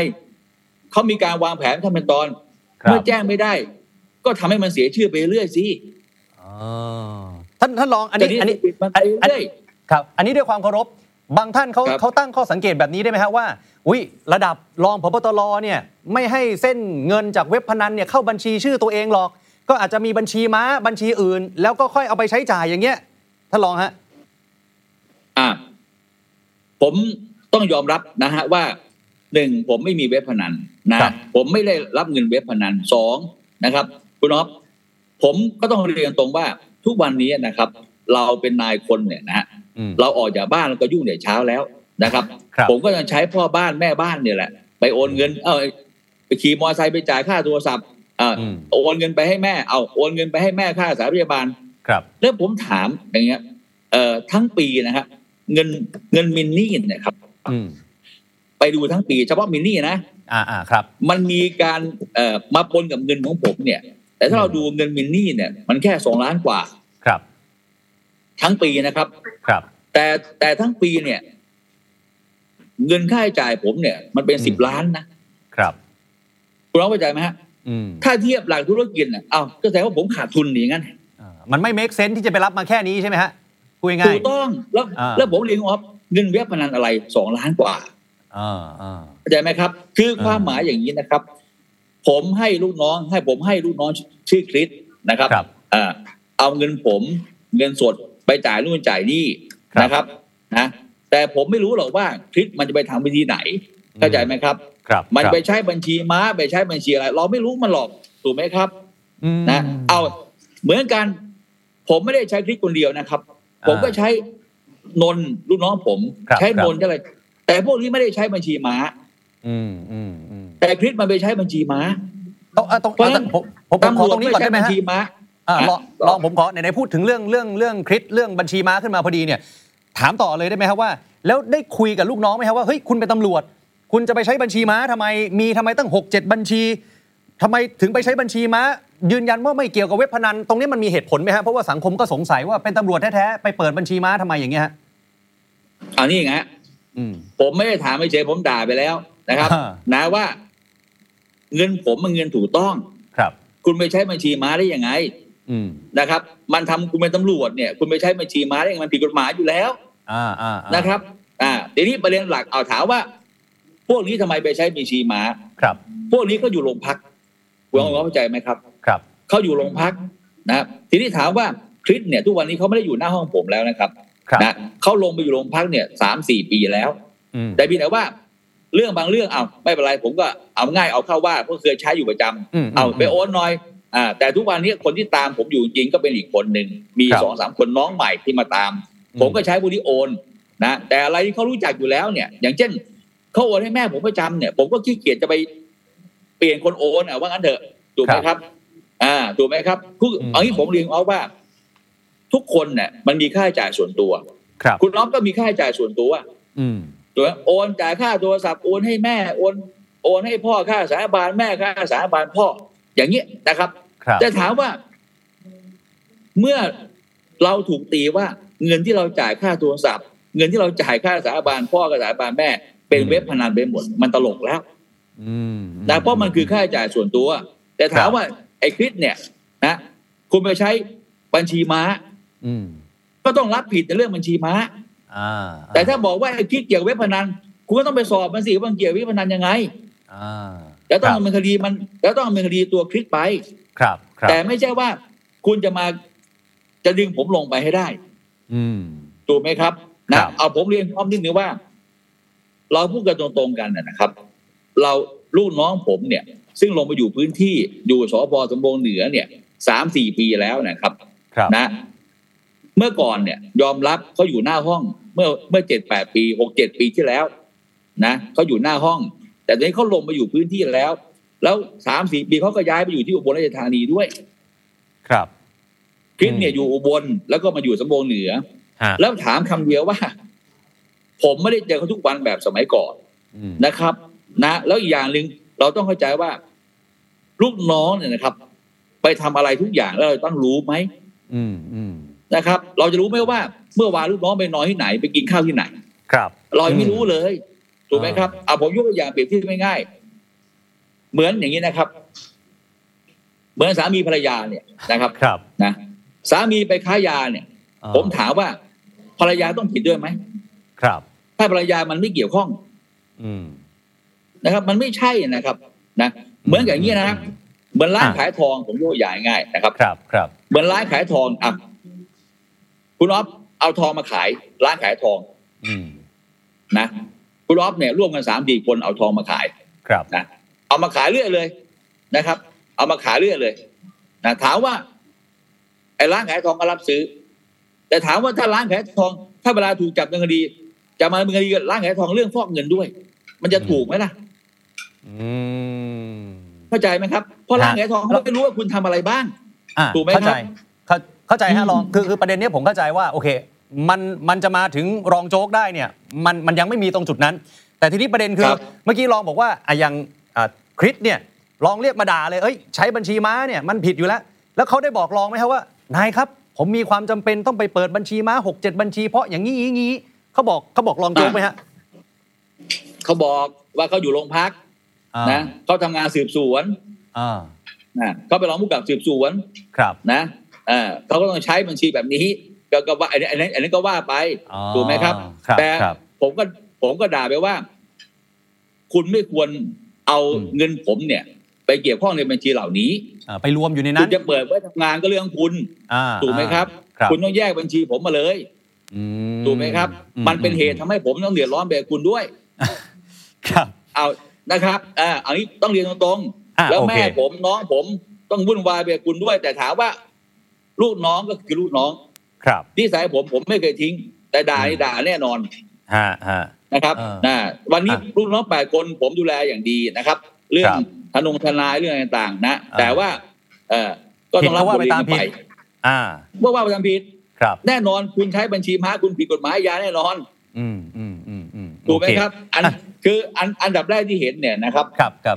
เขามีการวางแผนทำเป็นตอนเมื่อแจ้งไม่ได้ก็ทำให้มันเสียชื่อไปเรื่อยสิท่านท่านรองอันนี้อันนี้อันนี้ครับอันนี้ด้วยความเคารพบางท่านเขาเขาตั้งข้อสังเกตแบบนี้ได้ไหมครับว่าอุ้ยระดับรองผบตรเนี่ยไม่ให้เส้นเงินจากเว็บพนันเนี่ยเข้าบัญชีชื่อตัวเองหรอกก็อาจจะมีบัญชีม้าบัญชีอื่นแล้วก็ค่อยเอาไปใช้จ่ายอย่างเงี้ยท่านรองฮะอ่าผมต้องยอมรับนะฮะว่าหนึ่งผมไม่มีเว็บพนันนะผมไม่ได้รับเงินเว็บพนันสองนะครับคุณอ๊อฟผมก็ต้องเรียนตรงว่าทุกวันนี้นะครับเราเป็นนายคนเนี่ยนะฮะเราออกจากบ้านเราก็ยุ่งแต่เช้าแล้วนะครับผมก็ต้องใช้พ่อบ้านแม่บ้านเนี่ยแหละไปโอนเงินเออไปขี่มอเตอร์ไซค์ไปจ่ายค่าโทรศัพท์โอนเงินไปให้แม่เอาโอนเงินไปให้แม่ค่าสาพยาบาลครับแล้วผมถามอย่างเงี้ยเอ่อทั้งปีนะครับเงินเงินมินนี่เนี่ยครับไปดูทั้งปีเฉพาะมินนี่นะอ่าอ่าครับมันมีการเอ่อมาปนกับเงินของผมเนี่ยแต่ถ้าเราดูเงินมินนี่เนี่ยมันแค่สองล้านกว่าครับทั้งปีนะครับครับแต่แต่ทั้งปีเนี่ยเงินค่าใช้จ่ายผมเนี่ยมันเป็นสิบล้านนะครับคุณรู้เข้าใจไหมฮะถ้าเทียบหลักธุรกิจน่ะอ้าวก็แสดงว่าผมขาดทุนอย่างงั้นมันไม่เมคเซนส์ที่จะไปรับมาแค่นี้ใช่ไหมฮะคุยง่ายถูกต้องแล้วแล้วผมเรียนว่าเงินเว็บพนันอะไรสองล้านกว่าอ่าอ่าเข้าใจไหมครับคือความหมายอย่างนี้นะครับผมให้ลูกน้องให้ผมให้ลูกน้องชื่อคริสนะครับอ่าเอาเงินผมเงินสดไปจ่ายนู่นจ่ายนี่นะครับนะแต่ผมไม่รู้หรอกว่าคริสมันจะไปทำวิธีไหนเข้าใจไหมครับมันไปใช้บัญชีม้าไปใช้บัญชีอะไรเราไม่รู้มันหรอกถูกไหมครับนะเอาเหมือนกันผมไม่ได้ใช้คลิกคนเดียวนะครับ ผมก็ใช้นนลูกน้องผมใช้นนอะไรแต่พวกนี้ไม่ได้ใช้บัญชีม้าแต่คริสมันไปใช้บัญชีม้าต้องต้องผมผมขอตรงนี้ก่อนได้ไหมฮะลองผมขอไหนๆพูดถึงเรื่องเรื่องเรื่องคริสเรื่องบัญชีม้าขึ้นมาพอดีเนี่ยถามต่อเลยได้ไหมครับว่าแล้วได้คุยกับลูกน้องไหมครับว่าเฮ้ยคุณเป็นตำรวจคุณจะไปใช้บัญชีม้าทำไมมีทำไมตั้ง หกถึงเจ็ด บัญชีทำไมถึงไปใช้บัญชีม้ายืนยันว่าไม่เกี่ยวกับเว็บพนันตรงนี้มันมีเหตุผลไหมฮะเพราะว่าสังคมก็สงสัยว่าเป็นตำรวจแท้ๆไปเปิดบัญชีม้าทำไมอย่างเงี้ยฮะอันนี้ไงผมไม่ได้ถามไม่เฉยผมด่าไปแล้วนะครับนะว่าเงินผมมันเงินถูกต้องครับคุณไปใช้บัญชีม้าได้ยังไงนะครับมันทำคุณเป็นตำรวจเนี่ยคุณไปใช้บัญชีม้าได้ยังไงมันผิดกฎหมายอยู่แล้วนะครับอ่าทีนี้ประเด็นหลักเอาถามว่าพวกนี้ทำไมไปใช้บัญชีม้าครับพวกนี้ก็อยู่โรงพักคุณเข้าใจไหมครับครับเขาอยู่โรงพักนะทีนี้ถามว่าคริสเนี่ยทุกวันนี้เขาไม่ได้อยู่หน้าห้องผมแล้วนะครับนะเขาลงไปอยู่โรงพักเนี่ยสามสี่ปีแล้วแต่พี่แต่ว่าเรื่องบางเรื่องเอาไม่เป็นไรผมก็เอาง่ายเอาเข้าว่าเพราะเคยใช้อยู่ประจำเอาไปโอนหน่อยอ่าแต่ทุกวันนี้คนที่ตามผมอยู่จริงก็เป็นอีกคนหนึ่งมีสองสามคนน้องใหม่ที่มาตามผมก็ใช้บริโอนนะแต่อะไรที่เขารู้จักอยู่แล้วเนี่ยอย่างเช่นเขาโอนให้แม่ผมประจำเนี่ยผมก็ขี้เกียจจะไปเปลี่ยนคนโอนอ่ะว่างั้นเถอะถูกไหมครับอ่าถูกไหมครับคือเอางี้ผมเรียนเอาว่าทุกคนเนี่ยมันมีค่าใช้จ่ายส่วนตัวครับคุณน้องก็มีค่าใช้จ่ายส่วนตัวอืมตัวโอนจ่ายค่าโทรศัพท์โอนให้แม่โอนโอนให้พ่อค่าสถาบันแม่ค่าสถาบันพ่ออย่างเงี้ยนะครับแต่ถามว่าเมื่อเราถูกตีว่าเงินที่เราจ่ายค่าโทรศัพท์เงินที่เราจ่ายค่าสถาบันพ่อกับสถาบันแม่เป็นเว็บพนันไปหมดมันตลกแล้วนะเพราะมันคือค่าใช้จ่ายส่วนตัวแต่ถามว่าไอ้คริสเนี่ยนะคุณไปใช้บัญชีม้าก็ต้องรับผิดในเรื่องบัญชีม้าแต่ถ้าบอกว่าไอ้คริสเกี่ยวกับเว็บพนันคุณก็ต้องไปสอบมันสิว่ามันเกี่ยวกับเว็บพนันยังไงแล้วต้องดำเนินคดีมันแล้วต้องดำเนินคดีตัวคริสไปแต่ไม่ใช่ว่าคุณจะมาจะดึงผมลงไปให้ได้ถูกไหมครับนะเอาผมเรียนพร้อมนิดนึงว่าเราพูดกันตรงๆกันนะครับเราลูกน้องผมเนี่ยซึ่งลงไปอยู่พื้นที่อยู่สพสมบูรณ์เหนือเนี่ยสามสี่ปีแล้วนะครับนะเมื่อก่อนเนี่ยยอมรับเขาอยู่หน้าห้องเมื่อเมื่อเจ็ดแปดปีหกเจ็ดปีที่แล้วนะเขาอยู่หน้าห้องแต่ตอนนี้เขาลงไปอยู่พื้นที่แล้วแล้วสามสี่ปีเขาก็ย้ายไปอยู่ที่อุบลราชธานีด้วยครับคริสเนี่ยอยู่อุบลแล้วก็มาอยู่สมบูรณ์เหนือแล้วถามคำเดียวว่าผมไม่ได้เจอเขาทุกวันแบบสมัยก่อนนะครับนะแล้วอีกอย่างหนึ่งเราต้องเข้าใจว่าลูกน้องเนี่ยนะครับไปทำอะไรทุกอย่างแล้วเราต้องรู้ไหมนะครับเราจะรู้ไหมว่าเมื่อวานลูกน้องไปนอนที่ไหนไปกินข้าวที่ไหนครับเราไม่รู้เลยถูกไหมครับเอาผมยกตัวอย่างเปรียบเทียบง่ายๆเหมือนอย่างนี้นะครับเหมือนสามีภรรยาเนี่ยนะครับนะสามีไปค้ายาเนี่ยผมถามว่าภรรยาต้องผิดด้วยไหมครับถ้าภรรยามันไม่เกี่ยวข้องนะครับมันไม่ใช่นะครับนะเหมือนอย่างนี้นะครับเหมือนร้านขายทองผมยกอย่างง่ายนะครับครับครับเหมือนร้านขายทองอ่ะคุณอ๊อฟเอาทองมาขายร้านขายทองนะคุณอ๊อฟเนี่ยร่วมกันสามสี่คนเอาทองมาขายครับนะเอามาขายเรื่อยเลยนะครับเอามาขายเรื่อยเลยนะถามว่าไอ้ร้านขายทองก็รับซื้อแต่ถามว่าถ้าร้านขายทองถ้าเวลาถูกจับในคดีจะมาเป็นคดีกับร้านขายทองเรื่องฟอกเงินด้วยมันจะถูกไหมล่ะเข้าใจไหมครับเพราะร้านขายทองเขาไม่รู้ว่าคุณทำอะไรบ้างถูกไหมครับเข้าใจฮะรองคือคือประเด็นนี้ผมเข้าใจว่าโอเคมันมันจะมาถึงรองโจ๊กได้เนี่ยมันมันยังไม่มีตรงจุดนั้นแต่ทีนี้ประเด็นคือเมื่อกี้รองบอกว่าอะยังคริสเนี่ยรองเรียกมาด่าเลยเอ้ยใช้บัญชีม้าเนี่ยมันผิดอยู่แล้วแล้วเขาได้บอกรองไหมครับว่านายครับผมมีความจำเป็นต้องไปเปิดบัญชีม้า หกถึงเจ็ด บัญชีเพราะอย่างนี้งี้เขาบอกเขาบอกรองโจ๊กไหมฮะเขาบอกว่าเขาอยู่โรงพักนะเขาทำงานสืบสวนนะเขาไปรองผู้กำกับสืบสวนนะเขาก็ต้องใช้บัญชีแบบนี้ก็ว่าอันนั้นอันนั้นก็ว่าไปถูกไหมครับแต่ผมก็ผมก็ด่าไปว่าคุณไม่ควรเอาเงินผมเนี่ยไปเกี่ยวข้องในบัญชีเหล่านี้ไปรวมอยู่ในนั้นคุณจะเปิดไว้ทำงานก็เรื่องคุณถูกไหมครับคุณต้องแยกบัญชีผมมาเลยถูกไหมครับมันเป็นเหตุทำให้ผมต้องเดือดร้อนแบบคุณด้วยครับเอานะครับอ่าอันนี้ต้องเรียนตรงๆแล้วแม่ผมน้องผมต้องวุ่นวายแบบคุณด้วยแต่ถามว่าลูกน้องก็คือลูกน้อง ครับนิสัยผมผมไม่เคยทิ้งแต่ด่าด่าแน่นอนฮะฮะนะครับนะวันนี้ลูกน้องแปดคนผมดูแลอย่างดีนะครับเรื่องทนงทนายเรื่องต่างๆนะแต่ว่าเออก็ต้องรับผิดชอบไปอ่าว่าว่าไปทำผิดครับแน่นอนคุณใช้บัญชีม้าคุณผิดกฎหมายยาแน่นอนอืมอืมอืมอืมถูกไหมครับอันคืออันอันดับแรกที่เห็นเนี่ยนะครับ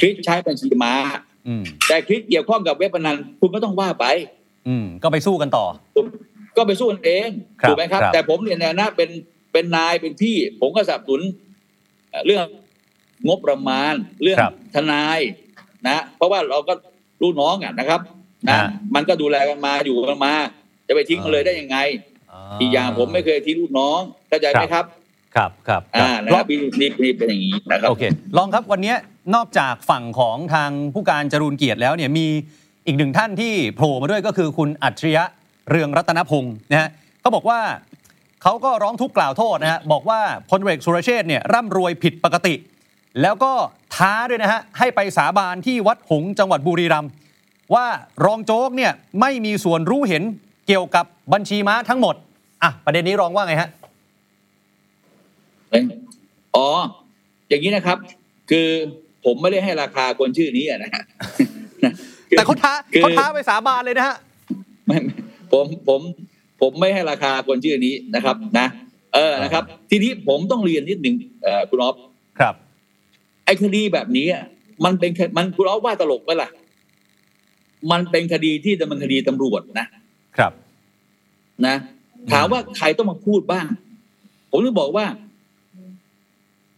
คลิปใช้บัญชีม้าแต่คลิปเกี่ยวข้องกับเว็บพนันคุณก็ต้องว่าไปอืมก็ไปสู้กันต่อก็ไปสู้กันเองถูกไหมครับแต่ผมเนี่ยในฐานะเป็นเป็นนายเป็นพี่ผมก็สนับสนุนเรื่องงบประมาณเรื่องทนายนะเพราะว่าเราก็รู้น้องอ่ะนะครับนะมันก็ดูแลกันมาอยู่กันมาจะไปทิ้งเลยได้ยังไงอีกอย่างผมไม่เคยทิ้งลูกน้องเข้าใจไหมครับครับครับอ่านะครับนี่นี่เป็นอย่างนี้นะครับโอเคลองครับวันนี้นอกจากฝั่งของทางผู้การจรูญเกียรติแล้วเนี่ยมีอีกหนึ่งท่านที่โผล่มาด้วยก็คือคุณอัจฉริยะเรืองรัตนพงศ์นะฮะเขาบอกว่าเขาก็ร้องทุกข์กล่าวโทษนะฮะบอกว่าพลเอกสุรเชษฐ์เนี่ยร่ำรวยผิดปกติแล้วก็ท้าด้วยนะฮะให้ไปสาบานที่วัดหงส์จังหวัดบุรีรัมย์ว่ารองโจ๊กเนี่ยไม่มีส่วนรู้เห็นเกี่ยวกับบัญชีม้าทั้งหมดอ่ะประเด็นนี้รองว่าไงฮะอ๋ออย่างนี้นะครับคือผมไม่ได้ให้ราคาคนชื่อนี้นะฮะแต่เขาท้าเขาท้าไปสาบานเลยนะฮะไม่ผมผมผมไม่ให้ราคาคนชื่อนี้นะครับนะเออนะครับทีนี้ผมต้องเรียนนิดหนึ่งคุณอ๊อฟครับไอ้คดีแบบนี้มันเป็นมันคุณอ๊อฟว่าตลกไหมล่ะมันเป็นคดีที่ดำเนินคดีตำรวจนะครับนะถามว่าใครต้องมาพูดบ้างผมถึงบอกว่า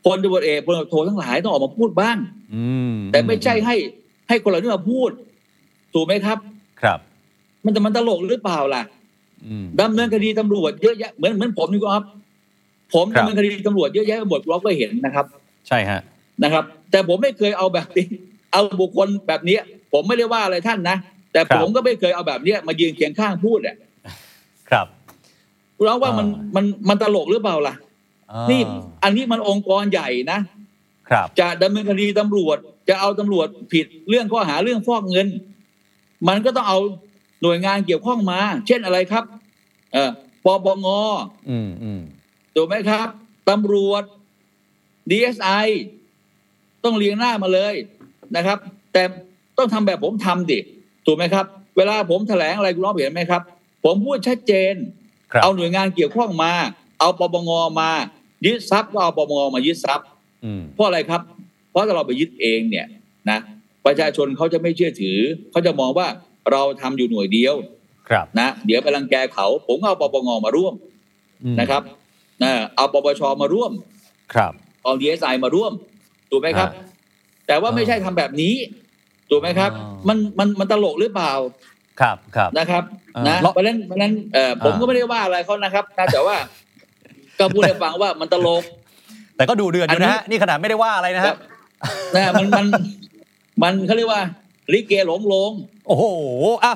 พลตำรวจเอกพลตำรวจโททั้งหลายต้องออกมาพูดบ้างแต่ไม่ใช่ให้ให้คนเหล่านี้มาพูดถูกไหมครับครับมันจะมันตลกหรือเปล่าล่ะดำเนินคดีตำรวจเยอะแยะเหมือนเหมือนผมนี่ครับผมดำเนินคดีตำรวจเยอะแยะหมดเราก็เห็นนะครับใช่ฮะนะครับแต่ผมไม่เคยเอาแบบนี้เอาบุคคลแบบนี้ผมไม่ได้ว่าอะไรท่านนะแต่ผมก็ไม่เคยเอาแบบนี้มายืนเคียงข้างพูดอ่ะครับเราว่ามันมันมันตลกหรือเปล่าล่ะนี่อันนี้มันองค์กรใหญ่นะครับจะดำเนินคดีตำรวจจะเอาตำรวจผิดเรื่องข้อหาเรื่องฟอกเงินมันก็ต้องเอาหน่วยงานเกี่ยวข้องมาเช่นอะไรครับเอ่อปปงอืมอืมถูกไหมครับตำรวจ ดี เอส ไอ ต้องเรียงหน้ามาเลยนะครับแต่ต้องทำแบบผมทำดิถูกไหมครับเวลาผมแถลงอะไรคุณน้องเห็นไหมครับผมพูดชัดเจนเอาหน่วยงานเกี่ยวข้องมาเอาปปงมายึดทรัพย์ก็เอาปปงมายึดทรัพย์เพราะอะไรครับเพราะถ้าเราไปยึดเองเนี่ยนะประชาชนเขาจะไม่เชื่อถือเขาจะมองว่าเราทำอยู่หน่วยเดียวนะเดี๋ยวไปรังแกเขาผมเอาปปงมาร่วมนะครับเอาปปชมาร่วมเอา ดี เอส ไอ มาร่วมถูกไหมครับแต่ว่าไม่ใช่ทำแบบนี้ถูกไหมครับมันมันมันตลกหรือเปล่าครับครับนะครับนะเพราะฉะนั้นเพราะฉะนั้นผมก็ไม่ได้ว่าอะไรเขานะครับแต่ว่าก็พูดให้ฟังว่ามันตลกแต่ก็ดูเดือดอยู่นะฮะนี่ขนาดไม่ได้ว่าอะไรนะฮะนะมันมันมันเขาเรียกว่าลิเกหลงลงโอ้โหอ่ะ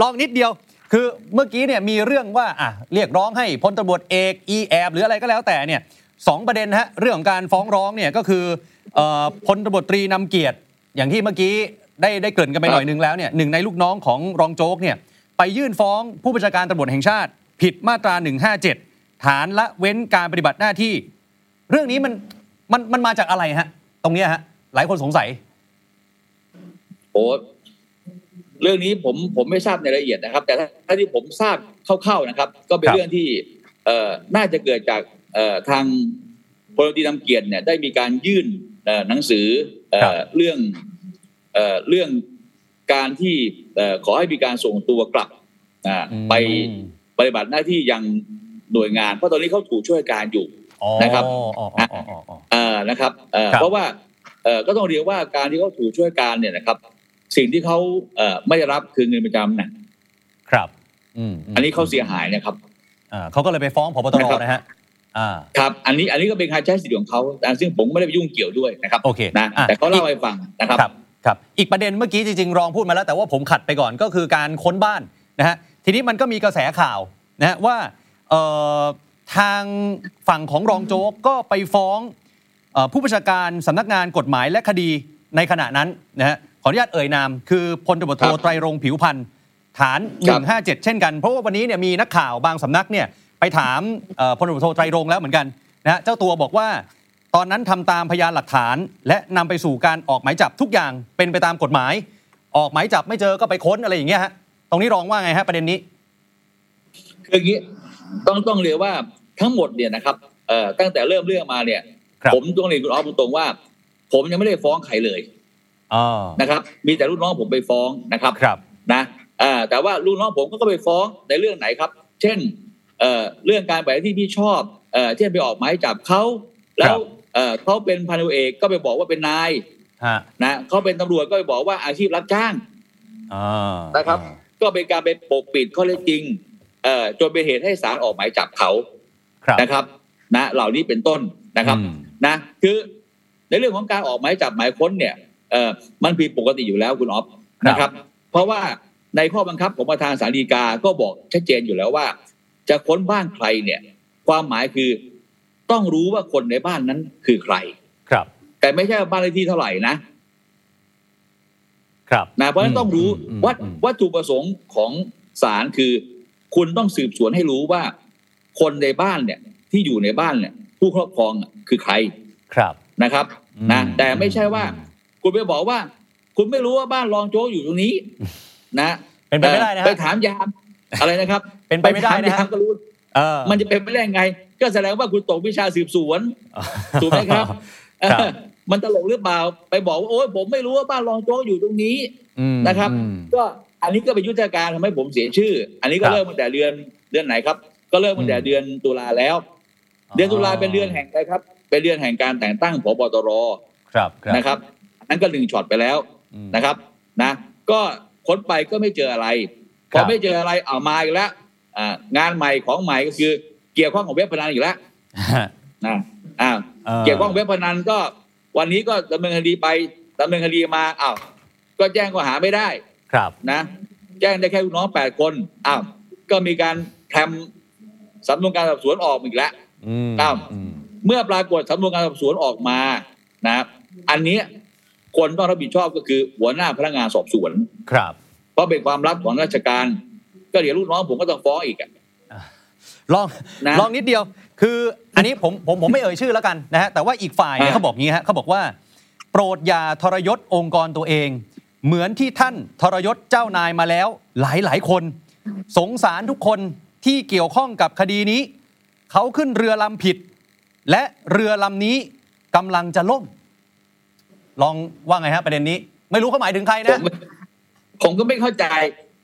ลองนิดเดียวคือเมื่อกี้เนี่ยมีเรื่องว่าอ่ะเรียกร้องให้พลตำรวจเอกอีแอบหรืออะไรก็แล้วแต่เนี่ยสองประเด็นฮะเรื่องของการฟ้องร้องเนี่ยก็คือพลตำรวจตรีนำเกียรติอย่างที่เมื่อกี้ได้ได้เกริ่นกันไปหน่อยนึงแล้วเนี่ยหนึ่งในลูกน้องของรองโจ๊กเนี่ยไปยื่นฟ้องผู้บัญชาการตำรวจแห่งชาติผิดมาตราหนึ่งห้าเจ็ดฐานละเว้นการปฏิบัติหน้าที่เรื่องนี้มันมันมันมาจากอะไรฮะตรงนี้ฮะหลายคนสงสัยโอ้เรื่องนี้ผมผมไม่ทราบในรายละเอียดนะครับแต่ถ้าที่ผมทราบคร่าวๆนะครับก็เป็นเรื่องที่เอ่อน่าจะเกิดจากเอ่อทางพลตรีนำเกียรติเนี่ยได้มีการยื่นหนังสือเรื่องเรื่องการที่ขอให้มีการส่งตัวกลับไปปฏิบัติหน้าที่ยังหน่วยงานเพราะตอนนี้เขาถูกช่วยการอยู่นะครับนะครับเพราะว่าก็ต้องเรียกว่าการที่เขาถูกช่วยการเนี่ยนะครับสิ่งที่เขาไม่รับคือเงินประจำนะครับอันนี้เขาเสียหายนะครับเขาก็เลยไปฟ้องผบ.ตร.นะฮะครับอันนี้อันนี้ก็เป็นการใช้สิทธิของเขาซึ่งผมไม่ได้ไปยุ่งเกี่ยวด้วยนะครับโอเคนะแต่เขาเล่าให้ฟังนะครับครับอีกประเด็นเมื่อกี้จริงๆรองพูดมาแล้วแต่ว่าผมขัดไปก่อนก็คือการค้นบ้านนะฮะทีนี้มันก็มีกระแสข่าวนะฮะว่าทางฝั่งของรองโจ๊กก็ไปฟ้องผู้บัญชาการสำนักงานกฎหมายและคดีในขณะนั้นนะฮะขออนุญาตเอ่ยนามคือพลตำรวจโทไตรรงค์ผิวพันธ์ ฐานหนึ่งห้าเจ็ดเช่นกันเพราะว่าวันนี้เนี่ยมีนักข่าวบางสำนักเนี่ยไปถามพลตำรวจโทไตรรงค์แล้วเหมือนกันนะฮะเจ้าตัวบอกว่าตอนนั้นทำตามพยานหลักฐานและนำไปสู่การออกหมายจับทุกอย่างเป็นไปตามกฎหมายออกหมายจับไม่เจอก็ไปค้นอะไรอย่างเงี้ยฮะตรงนี้รองว่าไงฮะประเด็นนี้คืออย่างนี้ต้องต้องเรียกว่าทั้งหมดเนี่ยนะครับเอ่อตั้งแต่เริ่มเรื่องมาเนี่ยผมต้องเรียนคุณอ๊อฟตรงว่าผมยังไม่ได้ฟ้องใครเลยอ๋อนะครับมีแต่ลูกน้องผมไปฟ้องนะครับครับนะเอ่อแต่ว่าลูกน้องผมก็ไปฟ้องในเรื่องไหนครับเช่นเอ่อเรื่องการไปที่พี่ชอบเอ่อเช่นไปออกหมายจับเค้าแล้วเอ่อเค้าเป็นพันตำรวจเอกก็ไปบอกว่าเป็นนายฮะนะเค้าเป็นตำรวจก็ไปบอกว่าอาชีพรับจ้างอ๋อนะครับก็เป็นการไปปกปิดข้อเท็จจริงเอ่อจนเป็นเหตุให้ศาลออกหมายจับเค้านะครับนะเหล่านี้เป็นต้นนะครับนะคือในเรื่องของการออกหมายจับหมายค้นเนี่ยเอ่อมันผิดปกติอยู่แล้วคุณอ๊อฟนะครับเพราะว่าในข้อบังคับของประธานศาลฎีกาก็บอกชัดเจนอยู่แล้วว่าจะค้นบ้านใครเนี่ยความหมายคือต้องรู้ว่าคนในบ้านนั้นคือใครครับแต่ไม่ใช่บ้านเลขที่เท่าไหร่นะครับนะเพราะฉะนั้นต้องรู้วัตวัตถุประสงค์ของศาลคือคุณต้องสืบสวนให้รู้ว่าคนในบ้านเนี่ยที่อยู่ในบ้านเนี่ยผู้ครอบครองคือใครครับนะครับนะแต่ไม่ใช่ว่าคุณไปบอกว่าคุณไม่รู้ว่าบ้านรองโจ๊กอยู่ตรงนี้นะเป็นไปไม่ได้นะไปถามยามอะไรนะครับเป็นไปไม่ได้นะก็รู้มันจะเป็นไปได้ไงก็แสดงว่าคุณตกวิชาสืบสวนถูกไหมครับมันตลกหรือเปล่าไปบอกว่าโอ๊ยผมไม่รู้ว่าบ้านรองโจ๊กอยู่ตรงนี้นะครับก็อันนี้ก็เป็นยุทธการทำให้ผมเสียชื่ออันนี้ก็เริ่มตั้งแต่เดือนเดือนไหนครับก็เริ่มตั้งแต่เดือนตุลาแล้วเดือนตุลาเป็นเดือนแห่งอะไรครับเป็นเดือนแห่งการแต่งตั้งผบ.ตร.นะครับนั่นก็หนึ่งช็อตไปแล้วนะครับนะก็ค้นไปก็ไม่เจออะไรพอไม่เจออะไรเอามาอีกแล้วงานใหม่ของใหม่ก็คือเกี่ยวข้องกับเว็บพนันอีกแล้วนะอ้าวเกี่ยวข้องเว็บพนันก็วันนี้ก็ดำเนินคดีไปดำเนินคดีมาอ้าวก็แจ้งข้อหาไม่ได้นะแจ้งได้แค่ลูกน้องแปดคนอ้าวก็มีการแทมสำนวนการสอบสวนออกอีกแล้วอ้าวเมื่อปรากฏสำนวนการสอบสวนออกมานะครับอันนี้คนต้องรับผิดชอบก็คือหัวหน้าพนักงานสอบสวนครับเพราะเป็นความลับของราชการก็เดี๋ยวลูกน้องผมก็ต้องฟ้องอีกอ่ะลองนะลองนิดเดียวคืออันนี้ผมผมผมไม่เอ่ยชื่อแล้วกันนะฮะแต่ว่าอีกฝ่ายเนี่ยเขาบอกงี้ฮะเขาบอกว่าโปรดอย่าทรยศองค์กรตัวเองเหมือนที่ท่านทรยศเจ้านายมาแล้วหลายๆคนสงสารทุกคนที่เกี่ยวข้องกับคดีนี้เขาขึ้นเรือลำผิดและเรือลำนี้กำลังจะล่มลองว่าไงฮะประเด็นนี้ไม่รู้เขาหมายถึงใครนะผมก็ไม่เข้าใจ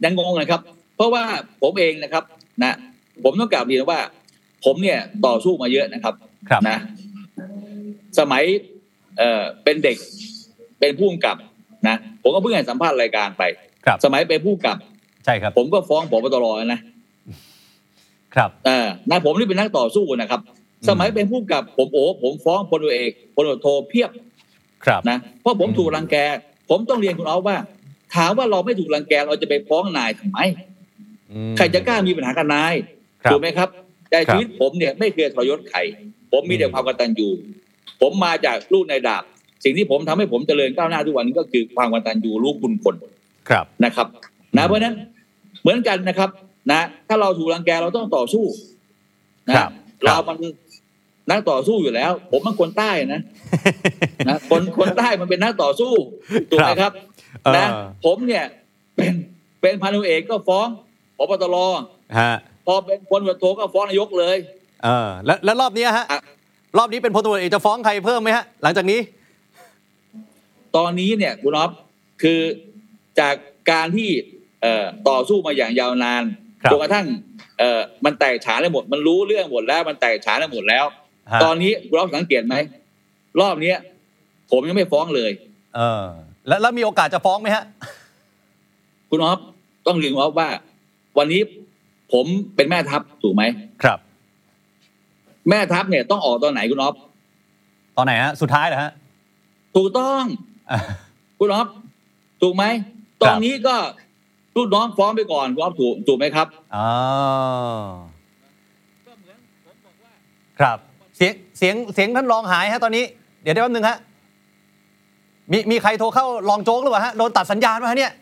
ยังงงนะครับเพราะว่าผมเองนะครับนะผมต้องกล่าวดีนะว่าผมเนี่ยต่อสู้มาเยอะนะครับนะสมัยเอ่อเป็นเด็กเป็นผู้กำกับนะผมก็เพิ่งให้สัมภาษณ์รายการไปสมัยเป็นผู้กำกับใช่ครับผมก็ฟ้องผบ.ตร.นะครับเออนะผมนี่เป็นนักต่อสู้นะครับสมัยเป็นผู้กำกับผมโอ้ผมฟ้องพลตำรวจเอกพลตำรวจโทเพียบนะเพราะผมถูกรังแกผมต้องเรียนคุณอ๊อฟว่าถามว่าเราไม่ถูกรังแกเราจะไปฟ้องนายทำไมใครจะกล้ามีปัญหากับนายถูกไหมครับแต่ชีวิตผมเนี่ยไม่เคยทรยศใครผมมีแต่ความกตัญญูผมมาจากลูกนายดาบสิ่งที่ผมทำให้ผมเจริญก้าวหน้าทุกวันนี้ก็คือความกตัญญูรู้คุณคนนะครับนะเพราะนั้นเหมือนกันนะครับนะถ้าเราถูกรังแกเราต้องต่อสู้นะเรามันนักต่อสู้อยู่แล้วผมเป็นคนใต้นะนะคนคนใต้มันเป็นนักต่อสู้ถูกไหมครับนะผมเนี่ยเป็นเป็นพันธุเอกก็ฟ้องผบ.ตร.พอเป็นพลตำรวจโทก็ฟ้องนายกเลยเออแล้วแล้วรอบนี้ฮะรอบนี้เป็นพลตำรวจเอกจะฟ้องใครเพิ่มไหมฮะหลังจากนี้ตอนนี้เนี่ยคุณอ๊อฟคือจากการที่เอ่อต่อสู้มาอย่างยาวนานจนกระทั่งเอ่อมันแตกฉานได้หมดมันรู้เรื่องหมดแล้วมันแตกฉานได้หมดแล้วตอนนี้คุณอ๊อฟสังเกตไหมรอบนี้ผมยังไม่ฟ้องเลยเออแล้วแล้วมีโอกาสจะฟ้องไหมฮะคุณอ๊อฟต้องเรียนคุณอ๊อฟว่าวันนี้ผมเป็นแม่ทัพถูกไหมครับแม่ทัพเนี่ยต้องออกตอนไหนคุณอ๊อฟตอนไหนฮะสุดท้ายเหรอฮะถูกต้องคุณอ๊อฟถูกไหมตอนนี้ก็ลูกน้องฟ้องไปก่อนคุณอ๊อฟถูกถูกไหมครับอ๋อก็เหมือนผมบอกว่าครับเสียงเสียงเสียงท่านรองหายฮะตอนนี้เดี๋ยวได้แป๊บนึงฮะมีมีใครโทรเข้ารองโจ๊กหรือเปล่าฮะโดนตัดสัญญาณป่ะฮะเนี่ย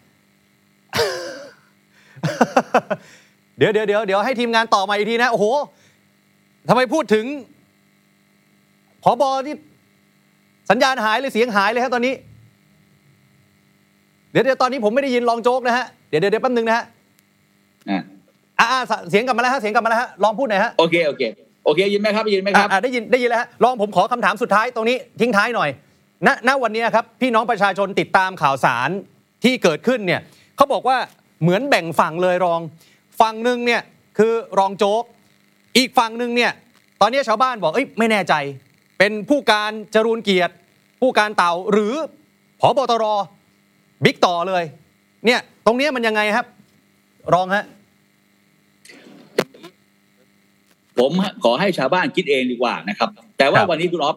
เดี๋ยวเดี๋ยวเดี๋ยวเดี๋ยวให้ทีมงานต่อมาอีกทีนะโอ้โหทำไมพูดถึงผบ.ที่สัญญาณหายเลยเสียงหายเลยครับตอนนี้เดี๋ยวเดี๋ยวตอนนี้ผมไม่ได้ยินรองโจ๊กนะฮะเดี๋ยวเดี๋ยวเดี๋ยวแป๊บนึงนะฮะอ่าเสียงกลับมาแล้วฮะเสียงกลับมาแล้วฮะลองพูดหน่อยฮะโอเคโอเคโอเคยินไหมครับยินไหมครับอ่าได้ยินได้ยินแล้วฮะลองผมขอคำถามสุดท้ายตรงนี้ทิ้งท้ายหน่อยณณวันนี้ครับพี่น้องประชาชนติดตามข่าวสารที่เกิดขึ้นเนี่ยเขาบอกว่าเหมือนแบ่งฝั่งเลยรองฝั่งนึงเนี่ยคือรองโจ๊กอีกฝั่งนึงเนี่ยตอนนี้ชาวบ้านบอกเอ้ยไม่แน่ใจเป็นผู้การจรูญเกียรติผู้การเต่าหรือผบ.ตร.บิ๊กต่อเลยเนี่ยตรงนี้มันยังไงครับรองฮะผมขอให้ชาวบ้านคิดเองดีกว่านะครับแต่ว่าวันนี้คุณอ๊อฟ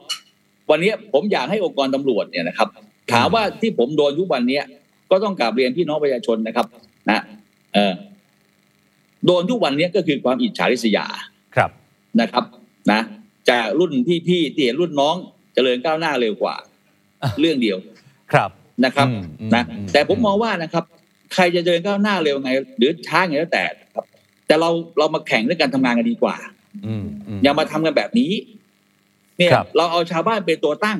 วันนี้ผมอยากให้องค์กรตำรวจเนี่ยนะครับถามว่าที่ผมโดนยุบวันนี้ก็ต้องกราบเรียนพี่น้องประชาชนนะครับนะเออโดนยุบวันนี้ก็คือความอิจฉาริษยาครับนะครับนะจากรุ่นพี่ๆเตี่ยรุ่นน้องเจริญก้าวหน้าเร็วกว่าเรื่องเดียวครับนะครับนะแต่ผมมองว่านะครับใครจะเจริญก้าวหน้าเร็วไงหรือช้าไงแล้วแต่ครับแต่เราเรามาแข่งเรื่องการทำงานกันดีกว่าอย่ามาทำกันแบบนี้เนี่ยเราเอาชาวบ้านเป็นตัวตั้ง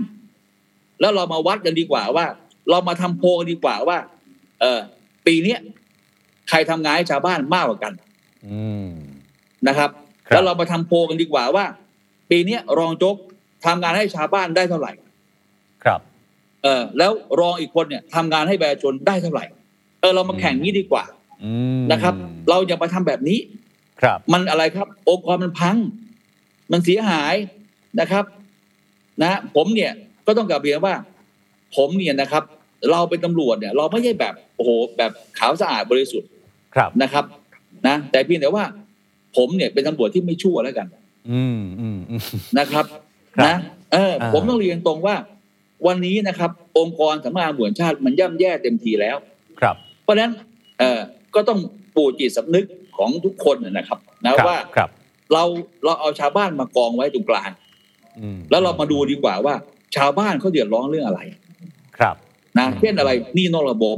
แล้วเรามาวัดกันดีกว่าว่าเรามาทำโพลดีกว่าว่าเออปีนี้ใครทำงานให้ชาวบ้านมากกว่ากันนะครับแล้วเรามาทำโพลกันดีกว่าว่าปีนี้รองโจ๊กทำงานให้ชาวบ้านได้เท่าไหร่ครับเออแล้วรองอีกคนเนี่ยทำงานให้ประชาชนได้เท่าไหร่เออเรามาแข่งนี้ดีกว่านะครับเราอย่ามาทำแบบนี้ครับมันอะไรครับองค์กรมันพังมันเสียหายนะครับนะผมเนี่ยก็ต้องกลับเรียนว่าผมเนี่ยนะครับเราเป็นตำรวจเนี่ยเราไม่ใช่แบบโอ้โหแบบขาวสะอาดบริสุทธิ์ครับนะครับนะแต่เพียงแต่ว่าผมเนี่ยเป็นตำรวจที่ไม่ชั่วแล้วกันอืมอืมนะครับนะเออผมต้องเรียนตรงว่าวันนี้นะครับองค์กรสำนักงานตำรวจชาติมันย่ำแย่เต็มทีแล้วครับเพราะฉะนั้นเออก็ต้องปลูกจิตสำนึกของทุกคนนะครับนะว่าเราเราเอาชาวบ้านมากองไว้ตรงกลางแล้วเรามาดูดีกว่าว่าชาวบ้านเขาเดือดร้อนเรื่องอะไรครับนะเช่นอะไรนี่นอกระบบ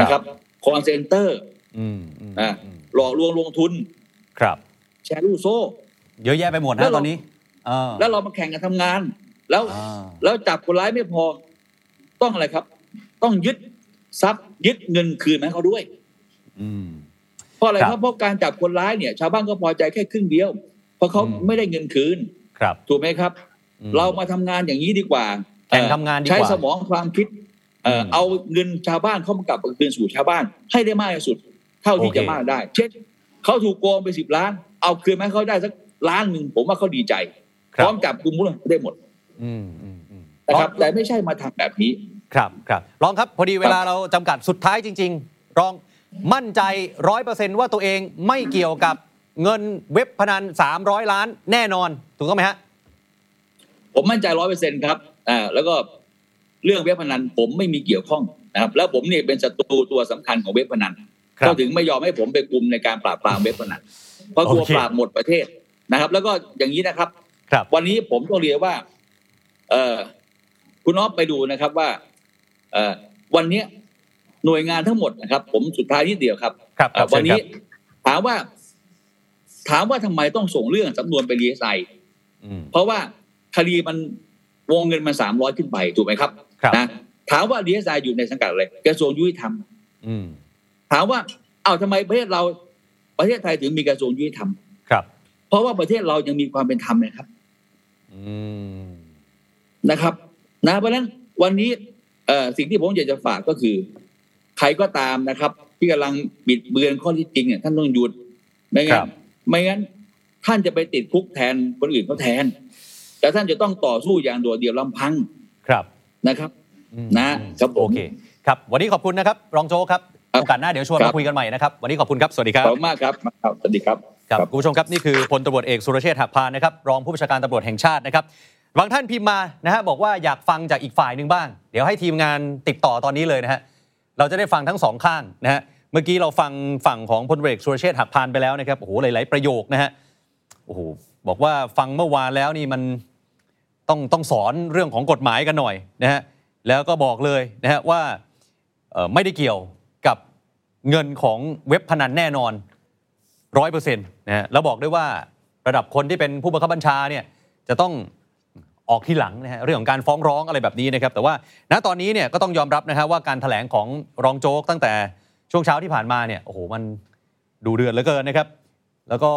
นะครับคอนเซนเตอร์นะหลอกลวงลงทุนครับแชร์ลูกโซ่เยอะแยะไปหมดนะตอนนี้แล้วเรามาแข่งกันทำงานแล้วแล้วจับคนร้ายไม่พอต้องอะไรครับต้องยึดทรัพย์ยึดเงินคืนให้เขาด้วยเพราะอะไรครับเพราะการจับคนร้ายเนี่ยชาวบ้านก็พอใจแค่ครึ่งเดียวเพราะเขาไม่ได้เงินคืนถูกไหมครับเรามาทำงานอย่างนี้ดีกว่าแข่งทำงานดีกว่าใช้สมองความคิดเอาเงินชาวบ้านเข้ากลับคืนสู่ชาวบ้านให้ได้มากที่สุดเท่าที่จะมากได้เช่นเขาถูกโกงไปสิบล้านเอาคืนให้เขาได้สักล้านหนึ่งผมว่าเขาดีใจพร้อมจับกุมมือได้หมดนะครับแต่ไม่ใช่มาทำแบบนี้ครับครับรองครับพอดีเวลาเราจำกัดสุดท้ายจริงๆรองมั่นใจ ร้อยเปอร์เซ็นต์ ว่าตัวเองไม่เกี่ยวกับเงินเว็บพนันสามร้อยล้านแน่นอนถูกต้องไหมฮะผมมั่นใจ ร้อยเปอร์เซ็นต์ ครับอ่าแล้วก็เรื่องเว็บพนันผมไม่มีเกี่ยวข้องนะครับแล้วผมเนี่ยเป็นศัตรูตัวสำคัญของเว็บพนันก็ถึงไม่ยอมให้ผมไปกุมในการปราบปรามเว็บพนันเพราะกลัวปราบหมดประเทศนะครับแล้วก็อย่างนี้นะครับวันนี้ผมต้องเรียนว่าเอ่อคุณอ๊อฟไปดูนะครับว่าเอ่อวันนี้หน่วยงานทั้งหมดนะครับผมสุดท้ายนิดเดียวครับวันนี้ถามว่าถามว่าทำไมต้องส่งเรื่องสำนวนไป ดี เอส ไอ เพราะว่าคดีมันวงเงินมันสามร้อยขึ้นไปถูกไหมครับนะถามว่า ดี เอส ไอ อยู่ในสังกัดอะไรกระทรวงยุติธรรมถามว่าเอ้าทำไมประเทศเราประเทศไทยถึงมีกระทรวงยุติธรรมเพราะว่าประเทศเรายังมีความเป็นธรรมนะครับนะครับนะเพราะฉะนั้นวันนี้สิ่งที่ผมอยากจะฝากก็คือใครก็ตามนะครับที่กำลังบิดเบือนข้อที่จริงเนี่ยท่านต้องหยุดไม่งั้นไม่งั้นท่านจะไปติดคุกแทนคนอื่นเขาแทนแต่ท่านจะต้องต่อสู้อย่างโดดเดี่ยวลำพังครับนะครับนะครับโอเคครับวันนี้ขอบคุณนะครับรองโจ๊กครับโอกาสหน้าเดี๋ยวชวนมาคุยกันใหม่นะครับวันนี้ขอบคุณครับสวัสดีครับขอบคุณมากครับสวัสดีครับครับคุณผู้ชมครับนี่คือพลตำรวจเอกสุรเชษฐ์หักพานนะครับรองผู้บัญชาการตำรวจแห่งชาตินะครับบางท่านพิมพ์มานะฮะบอกว่าอยากฟังจากอีกฝ่ายนึงบ้างเดี๋ยวให้ทีมงานติดต่อตอนนี้เลยนะฮะเราจะได้ฟังทั้งสองข้างนะฮะเมื่อกี้เราฟังฝั่งของพลเอกสุรเชษฐ์หักพานไปแล้วนะครับโอ้โหหลายๆประโยคนะฮะโอ้โหบอกว่าฟังเมื่อวานแล้วนี่มันต้องต้องสอนเรื่องของกฎหมายกันหน่อยนะฮะแล้วก็บอกเลยนะฮะว่าไม่ได้เกี่ยวกับ เงินของเว็บพนันแน่นอน ร้อยเปอร์เซ็นต์ นะฮะแล้วบอกด้วยว่าระดับคนที่เป็นผู้บังคับบัญชาเนี่ยจะต้องออกที่หลังนะฮะเรื่องของการฟ้องร้องอะไรแบบนี้นะครับแต่ว่าณตอนนี้เนี่ยก็ต้องยอมรับนะฮะว่าการแถลงของรองโจ๊กตั้งแต่ช่วงเช้าที่ผ่านมาเนี่ยโอ้โหมันดูเดือดเหลือเกินนะครับแล้วก็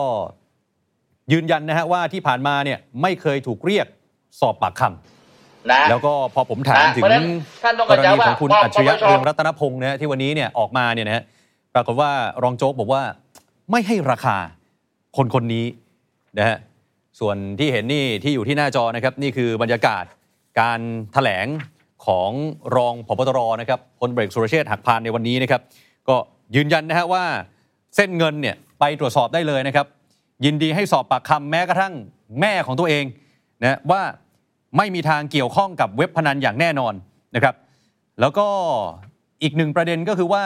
ยืนยันนะฮะว่าที่ผ่านมาเนี่ยไม่เคยถูกเรียกสอบปากคำนะแล้วก็พอผมถามถึงกรณีของคุณอัจฉริยะเรืองรัตนพงษ์นะที่วันนี้เนี่ยออกมาเนี่ยนะฮะปรากฏว่ารองโจ๊กบอกว่าไม่ให้ราคาคนคนนี้นะฮะส่วนที่เห็นนี่ที่อยู่ที่หน้าจอนะครับนี่คือบรรยากาศการแถลงของรองผบตรนะครับพลเอกสุรเชษฐ์หักพานในวันนี้นะครับก็ยืนยันนะฮะว่าเส้นเงินเนี่ยไปตรวจสอบได้เลยนะครับยินดีให้สอบปากคำแม้กระทั่งแม่ของตัวเองนะว่าไม่มีทางเกี่ยวข้องกับเว็บพนันอย่างแน่นอนนะครับแล้วก็อีกหนึ่งประเด็นก็คือว่า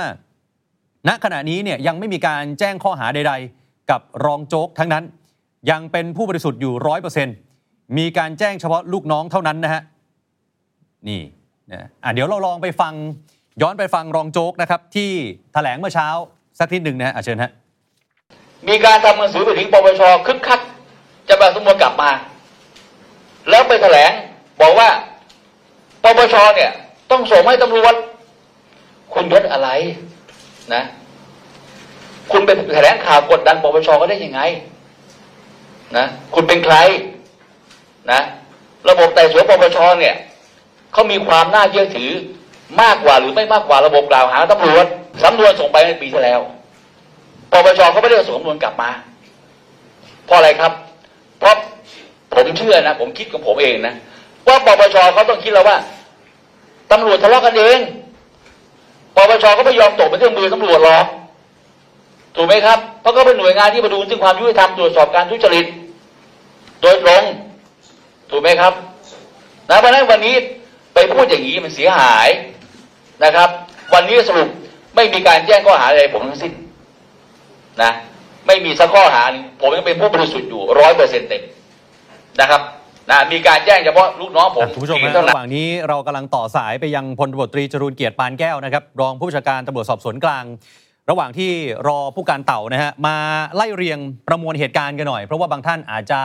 ณขณะนี้เนี่ยยังไม่มีการแจ้งข้อหาใดๆกับรองโจ๊กทั้งนั้นยังเป็นผู้บริสุทธิ์อยู่ ร้อยเปอร์เซ็นต์ มีการแจ้งเฉพาะลูกน้องเท่านั้นนะฮะนี่นะอ่ะเดี๋ยวเราลองไปฟังย้อนไปฟังรองโจ๊กนะครับที่แถลงเมื่อเช้าสักนิดหนึ่งนะฮะเชิญฮะมีการทำหนังสือไปถึงปปช.คึกคักจะมาสมมติกลับมาแล้วไปแถลงบอกว่าปปช.เนี่ยต้องส่งให้ตำรวจคุณยศอะไรนะคุณไปแถลงข่าวกดดันปปช.ก็ได้ยังไงนะคุณเป็นใครนะระบบไต่สวนปปช.เนี่ยเขามีความน่าเชื่อถือมากกว่าหรือไม่มากกว่าระบบกล่าวหาตำรวจสำนวนส่งไปในปีที่แล้วปปช.เขาไม่ได้ส่งสำนวนกลับมาเพราะอะไรครับเพราะผมเชื่อนะผมคิดกับผมเองนะว่าปปช.เขาต้องคิดแล้วว่าตำรวจทะเลาะกันเองปปช.ก็ไม่ยอมตกเป็นเครื่องมือตำรวจหรอกถูกไหมครับเพราะก็เป็นหน่วยงานที่มาดูซึ่งความยุติธรรมตรวจสอบการทุจริตโดยตรงถูกไหมครับนะเพราะฉะนั้นวันนี้ไปพูดอย่างนี้มันเสียหายนะครับวันนี้สรุปไม่มีการแจ้งข้อหาอะไรผมทั้งสิ้นนะไม่มีสักข้อหาผมยังเป็นผู้บริสุทธิ์อยู่ ร้อยเปอร์เซ็นต์ เต็มนะครับนะมีการแจ้งเฉพาะลูกน้องผมคุณผู้ชมครับระหว่างนี้เรากำลังต่อสายไปยังพลตำรวจตรีจรูญเกียรติปานแก้วนะครับรองผู้บัญชาการตำรวจสอบสวนกลางระหว่างที่รอผู้การเต่านะฮะมาไล่เรียงประมวลเหตุการณ์กันหน่อยเพราะว่าบางท่านอาจจะ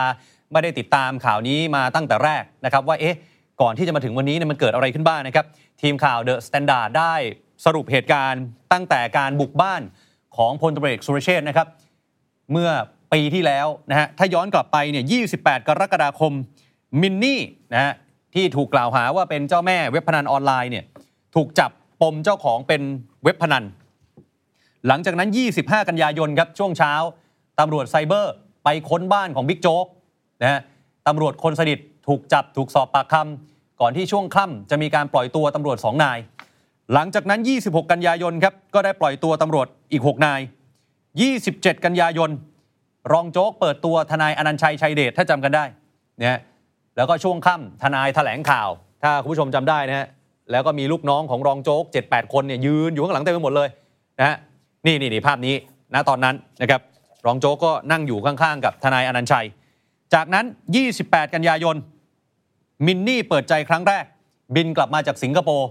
ไม่ได้ติดตามข่าวนี้มาตั้งแต่แรกนะครับว่าเอ๊ะก่อนที่จะมาถึงวันนี้เนี่ยมันเกิดอะไรขึ้นบ้าง น, นะครับทีมข่าว The Standard ได้สรุปเหตุการณ์ตั้งแต่การบุกบ้านของพลตำรวจเอกสุรเชษฐ์นะครับเมื่อปีที่แล้วนะฮะถ้าย้อนกลับไปเนี่ยยี่สิบแปดกรกฎาคมมินนี่นะฮะที่ถูกกล่าวหาว่าเป็นเจ้าแม่เว็บพนันออนไลน์เนี่ยถูกจับปมเจ้าของเป็นเว็บพนันหลังจากนั้นยี่สิบห้ากันยายนครับช่วงเช้าตำรวจไซเบอร์ไปค้นบ้านของบิ๊กโจ๊กนะฮะตำรวจคนสนิทถูกจับถูกสอบปากคำก่อนที่ช่วงค่ำจะมีการปล่อยตัวตำรวจสองนายหลังจากนั้นยี่สิบหกกันยายนครับก็ได้ปล่อยตัวตำรวจอีกหกนายยี่สิบเจ็ดกันยายนรองโจ๊กเปิดตัวทนายอนันต์ชัยชัยเดชถ้าจำกันได้นะฮะแล้วก็ช่วงค่ำทนายแถลงข่าวถ้าคุณผู้ชมจำได้นะฮะแล้วก็มีลูกน้องของรองโจ๊ก เจ็ดแปดคนเนี่ยยืนอยู่ข้างหลังเต็มไปหมดเลยนะฮะนี่นี่ภาพนี้นะตอนนั้นนะครับรองโจ๊กก็นั่งอยู่ข้างๆกับทนายอนันต์ชัยจากนั้นยี่สิบแปดกันยายนมินนี่เปิดใจครั้งแรกบินกลับมาจากสิงคโปร์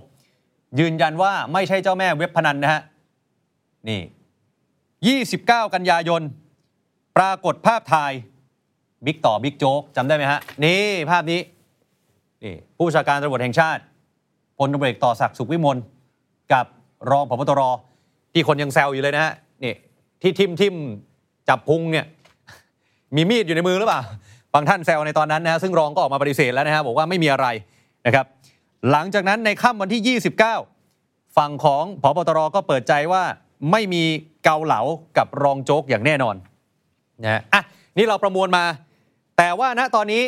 ยืนยันว่าไม่ใช่เจ้าแม่เว็บพนันนะฮะนี่ยี่สิบเก้ากันยายนปรากฏภาพถ่ายบิ๊กต่อบิ๊กโจ๊กจำได้ไหมฮะนี่ภาพนี้นี่ผู้บัญชาการตำรวจแห่งชาติพลตำรวจเอกต่อศักดิ์สุขวิมลกับรองผบตรที่คนยังแซวอยู่เลยนะฮะนี่ที่ทิมทิมจับพุงเนี่ยมีมีดอยู่ในมือหรือเปล่าบางท่านแซวในตอนนั้นนะฮะซึ่งรองก็ออกมาปฏิเสธแล้วนะฮะบอกว่าไม่มีอะไรนะครับหลังจากนั้นในค่ำวันที่ยี่สิบเก้าฝั่งของผบตรก็เปิดใจว่าไม่มีเกาเหลากับรองโจ๊กอย่างแน่นอนนะอ่ะนี่เราประมวลมาแต่ว่าณตอนนี้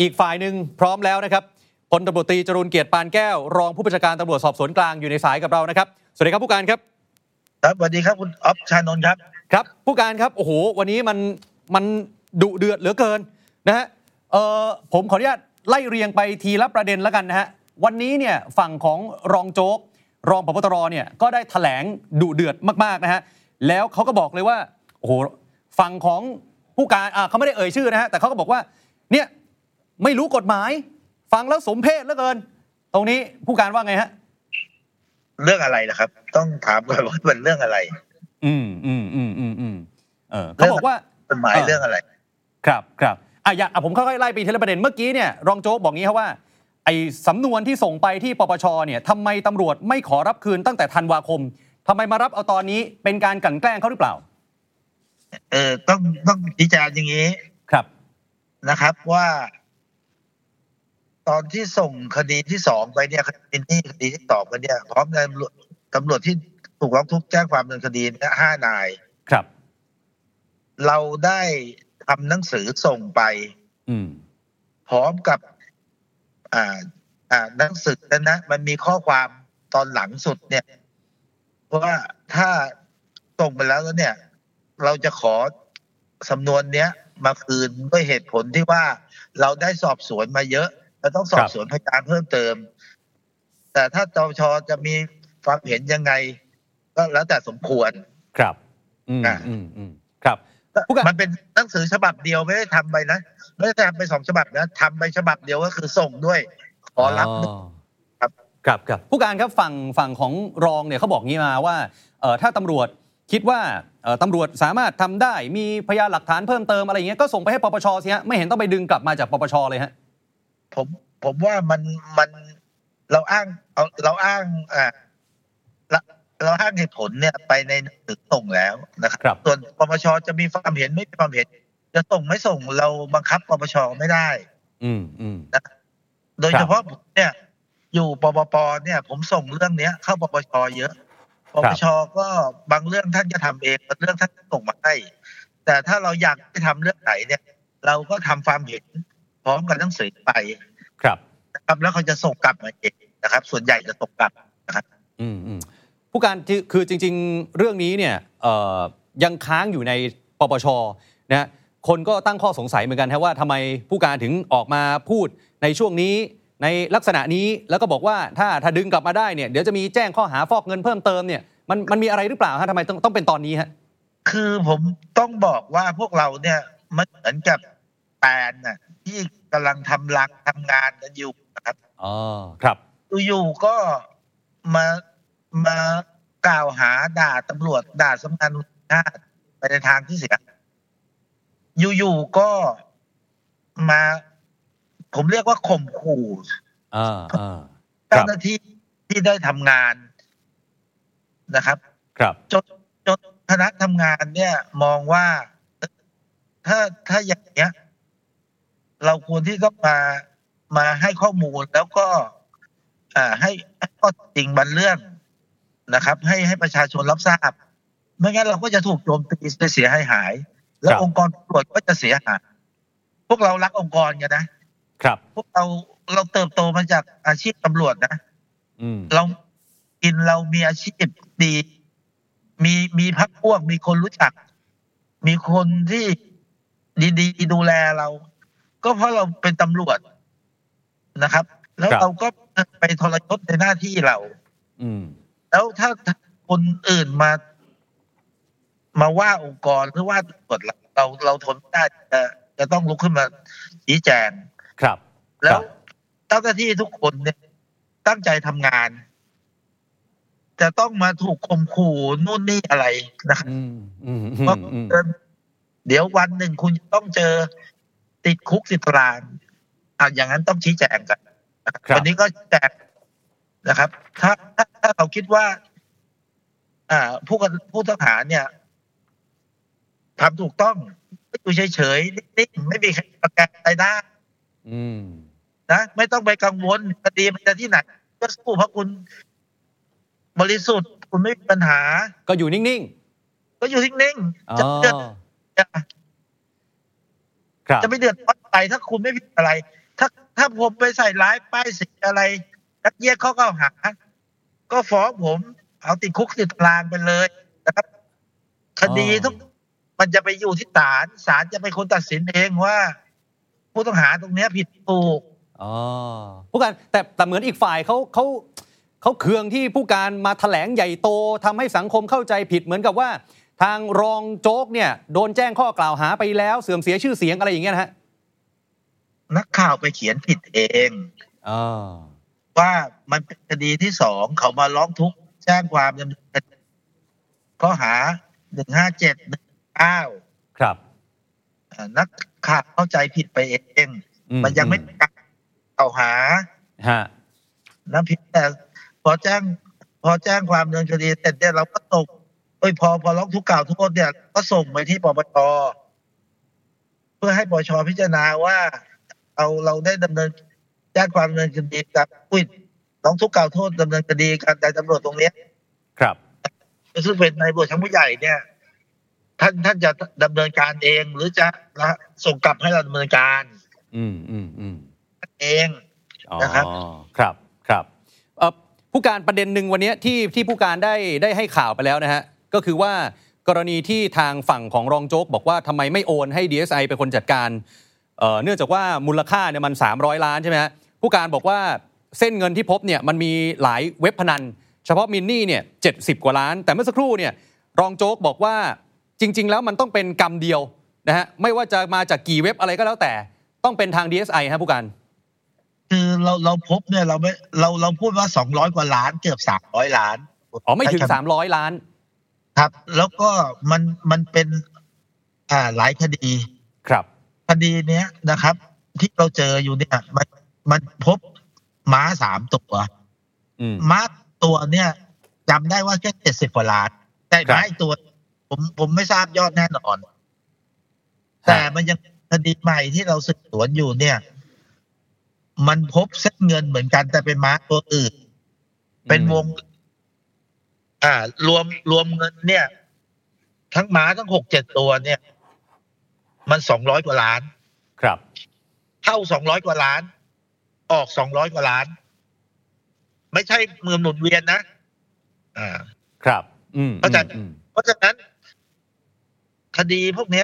อีกฝ่ายหนึ่งพร้อมแล้วนะครับพลตำรวจตรีจรูญเกียรติปานแก้วรองผู้บัญชาการตำรวจสอบสวนกลางอยู่ในสายกับเรานะครับสวัสดีครับผู้การครับครับสวัสดีครับคุณอ๊อฟชานนท์ครับครับผู้การครับโอ้โหวันนี้มันมันดุเดือดเหลือเกินนะฮะเอ่อผมขออนุญาตไล่เรียงไปทีละประเด็นแล้วกันนะฮะวันนี้เนี่ยฝั่งของรองโจ๊กรองผบตรเนี่ยก็ได้แถลงดุเดือดมากๆนะฮะแล้วเขาก็บอกเลยว่าโอ้โหฝั่งของผู้การอ่าเขาไม่ได้เอ่ยชื่อนะฮะแต่เขาก็บอกว่าเนี่ยไม่รู้กฎหมายฟังแล้วสมเพศเหลือเกินตรงนี้ผู้การว่าไงฮะ เรื่องอะไรล่ะครับต้องถามก่อนว่าเป็นเรื่องอะไรอืมอืมอืมอืมอืมเออเขาบอกว่าเป็นหมายเรื่องอะไรครับครับอ่ะอยากอ่ะผมค่อยๆไล่ไปทีละประเด็นเมื่อกี้เนี่ยรองโจ๊กบอกงี้ครับว่าไอ้สำนวนที่ส่งไปที่ปปชเนี่ยทำไมตำรวจไม่ขอรับคืนตั้งแต่ธันวาคมทำไมมารับเอาตอนนี้เป็นการกลั่นแกล้งเขาหรือเปล่าเออต้องต้องชี้แจงอย่างนี้ครับนะครับว่าตอนที่ส่งคดีที่สองไปเนี่ยคดีนี้คดีที่สองไปเนี่ยพร้อมกับตำรวจที่ถูกร้องทุกข์แจ้งความดำเนินคดีเนี่ยห้านายครับเราได้ทำหนังสือส่งไปพร้อมกับอ่าอ่าหนังสือนั้นนะมันมีข้อความตอนหลังสุดเนี่ยว่าถ้าส่งไปแล้วแล้วเนี่ยเราจะขอสำนวนเนี้ยมาคืนด้วยเหตุผลที่ว่าเราได้สอบสวนมาเยอะเราต้องสอบสวนพยานเพิ่มเติมแต่ถ้าปปช.จะมีความเห็นยังไงก็แล้วแต่สมควรครับอืมอืมอืมครับมันเป็นหนังสือฉบับเดียวไม่ได้ทำไปนะไม่ได้ทำไปสองฉบับนะทำไปฉบับเดียวก็คือส่งด้วยขอรับครับครับครับผู้การครับฝั่งฝั่งของรองเนี่ยเขาบอกงี้มาว่าเอ่อถ้าตำรวจคิดว่าเอ่อตำรวจสามารถทำได้มีพยานหลักฐานเพิ่มเติมอะไรอย่างเงี้ยก็ส่งไปให้ปปชสิฮะไม่เห็นต้องไปดึงกลับมาจากปปชเลยฮะผมผมว่ามันมันเราอ้างเอาเราอ้างอ่าเราอ้างเหตุผลเนี่ยไปในหนังสือส่งแล้วนะครับส่วนปปชจะมีความเห็นไม่มีความเห็นจะส่งไม่ส่งเราบังคับปปชไม่ได้อืมอืมนะโดยเฉพาะผมเนี่ยอยู่ปปปเนี่ยผมส่งเรื่องเนี้ยเข้าปปชเยอะปปชก็บางเรื่องท่านจะทำเองบางเรื่องท่านส่งมาให้แต่ถ้าเราอยากไปทำเรื่องไหนเนี่ยเราก็ทำความเห็นพร้อมกันหนังสือไปครับแล้วเขาจะส่งกลับมาเองนะครับส่วนใหญ่จะส่งกลับนะครับอืมอืมผู้การคือจริงๆเรื่องนี้เนี่ยยังค้างอยู่ในปปชนะคนก็ตั้งข้อสงสัยเหมือนกันว่าทำไมผู้การถึงออกมาพูดในช่วงนี้ในลักษณะนี้แล้วก็บอกว่าถ้าถ้าดึงกลับมาได้เนี่ยเดี๋ยวจะมีแจ้งข้อหาฟอกเงินเพิ่มเติมเนี่ยมันมันมีอะไรหรือเปล่าฮะทำไมต้องต้องเป็นตอนนี้ฮะคือผมต้องบอกว่าพวกเราเนี่ยมันเหมือนกับแปลนน่ะที่กำลังทำรังทำงานกันอยู่นะครับอ๋อครับอยู่ๆก็มามากล่าวหาด่าตำรวจด่าสำนักงานตำรวจแห่งชาติไปในทางที่เสียอยู่ๆก็มาผมเรียกว่าข่มขู่เจ้าหน้าที่ที่ได้ทำงานนะครับจนจนคณะทำงานเนี่ยมองว่าถ้าถ้าอย่างเนี้ยเราควรที่ต้องมามาให้ข้อมูลแล้วก็อ่าให้ข้อจริงบรรเรื่องนะครับให้ให้ประชาชนรับทราบไม่งั้นเราก็จะถูกโจมตีเสียหายแล้วองค์กรตำรวจก็จะเสียหายพวกเรารักองค์กรกันนะครับพวกเราเราเติบโตมาจากอาชีพตำรวจนะเรากินเรามีอาชีพดีมีมีพรรคพวกมีคนรู้จักมีคนที่ดีๆดูแลเราก็เพราะเราเป็นตำรวจนะครับแล้วเราก็ไปทรยศในหน้าที่เราแล้วถ้าคนอื่นมามาว่าองค์กรหรือว่าตำรวจเราเราทนไม่ได้จะจะต้องลุกขึ้นมาชี้แจงครับแล้วเจ้าหน้าที่ทุกคนเนี่ยตั้งใจทำงานจะต้องมาถูกข่มขู่นู่นนี่อะไรนะครับว่าเดี๋ยววันหนึ่งคุณต้องเจอติดคุกติดตารางอ่ะอย่างนั้นต้องชี้แจงกันวันนี้ก็ชี้แจงนะครับถ้าถ้าเราคิดว่าอ่าผู้ผู้ต้องหาเนี่ยทำถูกต้องไม่อยู่เฉยๆนิ่งๆไม่มีใครประกันใครได้นะไม่ต้องไปกังวลคดีมันจะที่ไหนก็สู้เพราะคุณบริสุทธิ์คุณไม่มีปัญหาก็อยู่นิ่งๆก็อยู่นิ่งๆจะเดือดจะไม่เดือดร้อนไปถ้าคุณไม่ผิดอะไรถ้าถ้าผมไปใส่ร้ายป้ายสีอะไรนักเยี่ยเขาก็หาก็ฟ้องผมเอาติดคุกติดตารางไปเลยนะครับคดีทุกมันจะไปอยู่ที่ศาลศาลจะเป็นคนตัดสินเองว่าผู้ต้องหาตรงนี้ผิดถูกอ๋อผู้การแต่แต่เหมือนอีกฝ่ายเขาเขาเขาเคืองที่ผู้การมาแถลงใหญ่โตทำให้สังคมเข้าใจผิดเหมือนกับว่าทางรองโจ๊กเนี่ยโดนแจ้งข้อกล่าวหาไปแล้วเสื่อมเสียชื่อเสียงอะไรอย่างเงี้ยนะฮะนักข่าวไปเขียนผิดเองว่ามันเป็นคดีที่สองเขามาร้องทุกข์ แจ้งความดำเนินคดีข้อหาหนึ่งห้าเจ็ด หนึ่งเก้าครับนักข่าวเข้าใจผิดไปเองมันยังไม่เป็นการกล่าวหาฮะแล้วแต่พอแจ้งพอแจ้งความดำเนินคดีเสร็จเนี่ยเราก็ตกเอ้ยพอพอร้องทุกข์กล่าวโทษเนี่ยก็ส่งไปที่ปปช.เพื่อให้ปปช.พิจารณาว่าเอาเราได้ดำเนินแจ้งความดำเนินคดีกับผู้ร้องทุกข์กล่าวโทษดำเนินคดีกับนายตำรวจตรงนี้ครับซึ่งเป็นนายตำรวจชั้นผู้ใหญ่เนี่ยท่านท่านจะดำเนินการเองหรือจะส่งกลับให้เราดำเนินการอืมอืมอืมเองนะครับครับครับผู้การประเด็นหนึ่งวันนี้ที่ที่ผู้การได้ได้ให้ข่าวไปแล้วนะฮะก็คือว่ากรณีที่ทางฝั่งของรองโจ๊กบอกว่าทำไมไม่โอนให้ ดี เอส ไอ เป็นคนจัดการเอ่อเนื่องจากว่ามูลค่าเนี่ยมันสามร้อยล้านใช่ไหมฮะผู้การบอกว่าเส้นเงินที่พบเนี่ยมันมีหลายเว็บพนันเฉพาะมินนี่เนี่ยเจ็ดสิบกว่าล้านแต่เมื่อสักครู่เนี่ยรองโจ๊กบอกว่าจริงๆแล้วมันต้องเป็นกรรมเดียวนะฮะไม่ว่าจะมาจากกี่เว็บอะไรก็แล้วแต่ต้องเป็นทาง ดี เอส ไอ ฮะผู้การคือเราเราพบเนี่ยเราไม่เราเราพูดว่าสองร้อยกว่าล้านเกือบสามร้อยล้านอ๋อไม่ถึงสามร้อยล้านครับแล้วก็มันมันเป็นอ่าหลายคดีครับคดีเนี้ยนะครับที่เราเจออยู่เนี่ยมันมันพบม้าสามตัวอืมม้าตัวเนี่ยจำได้ว่าแค่เจ็ดสิบกว่าล้านแต่ม้าอีกตัวผมผมไม่ทราบยอดแน่นอนแต่มันยังคดีใหม่ที่เราสืบสวนอยู่เนี่ยมันพบเส้นเงินเหมือนกันแต่เป็นม้าตัวอื่นเป็นวงอ่ารวมรวมเงินเนี่ยทั้งม้าทั้ง หกเจ็ด ตัวเนี่ยมันสองร้อยกว่าล้านครับเข้าสองร้อยกว่าล้านออกสองร้อยกว่าล้านไม่ใช่เงินหมุนเวียนนะอ่าครับอืมเพราะฉะนั้นเพราะฉะนั้นคดีพวกนี้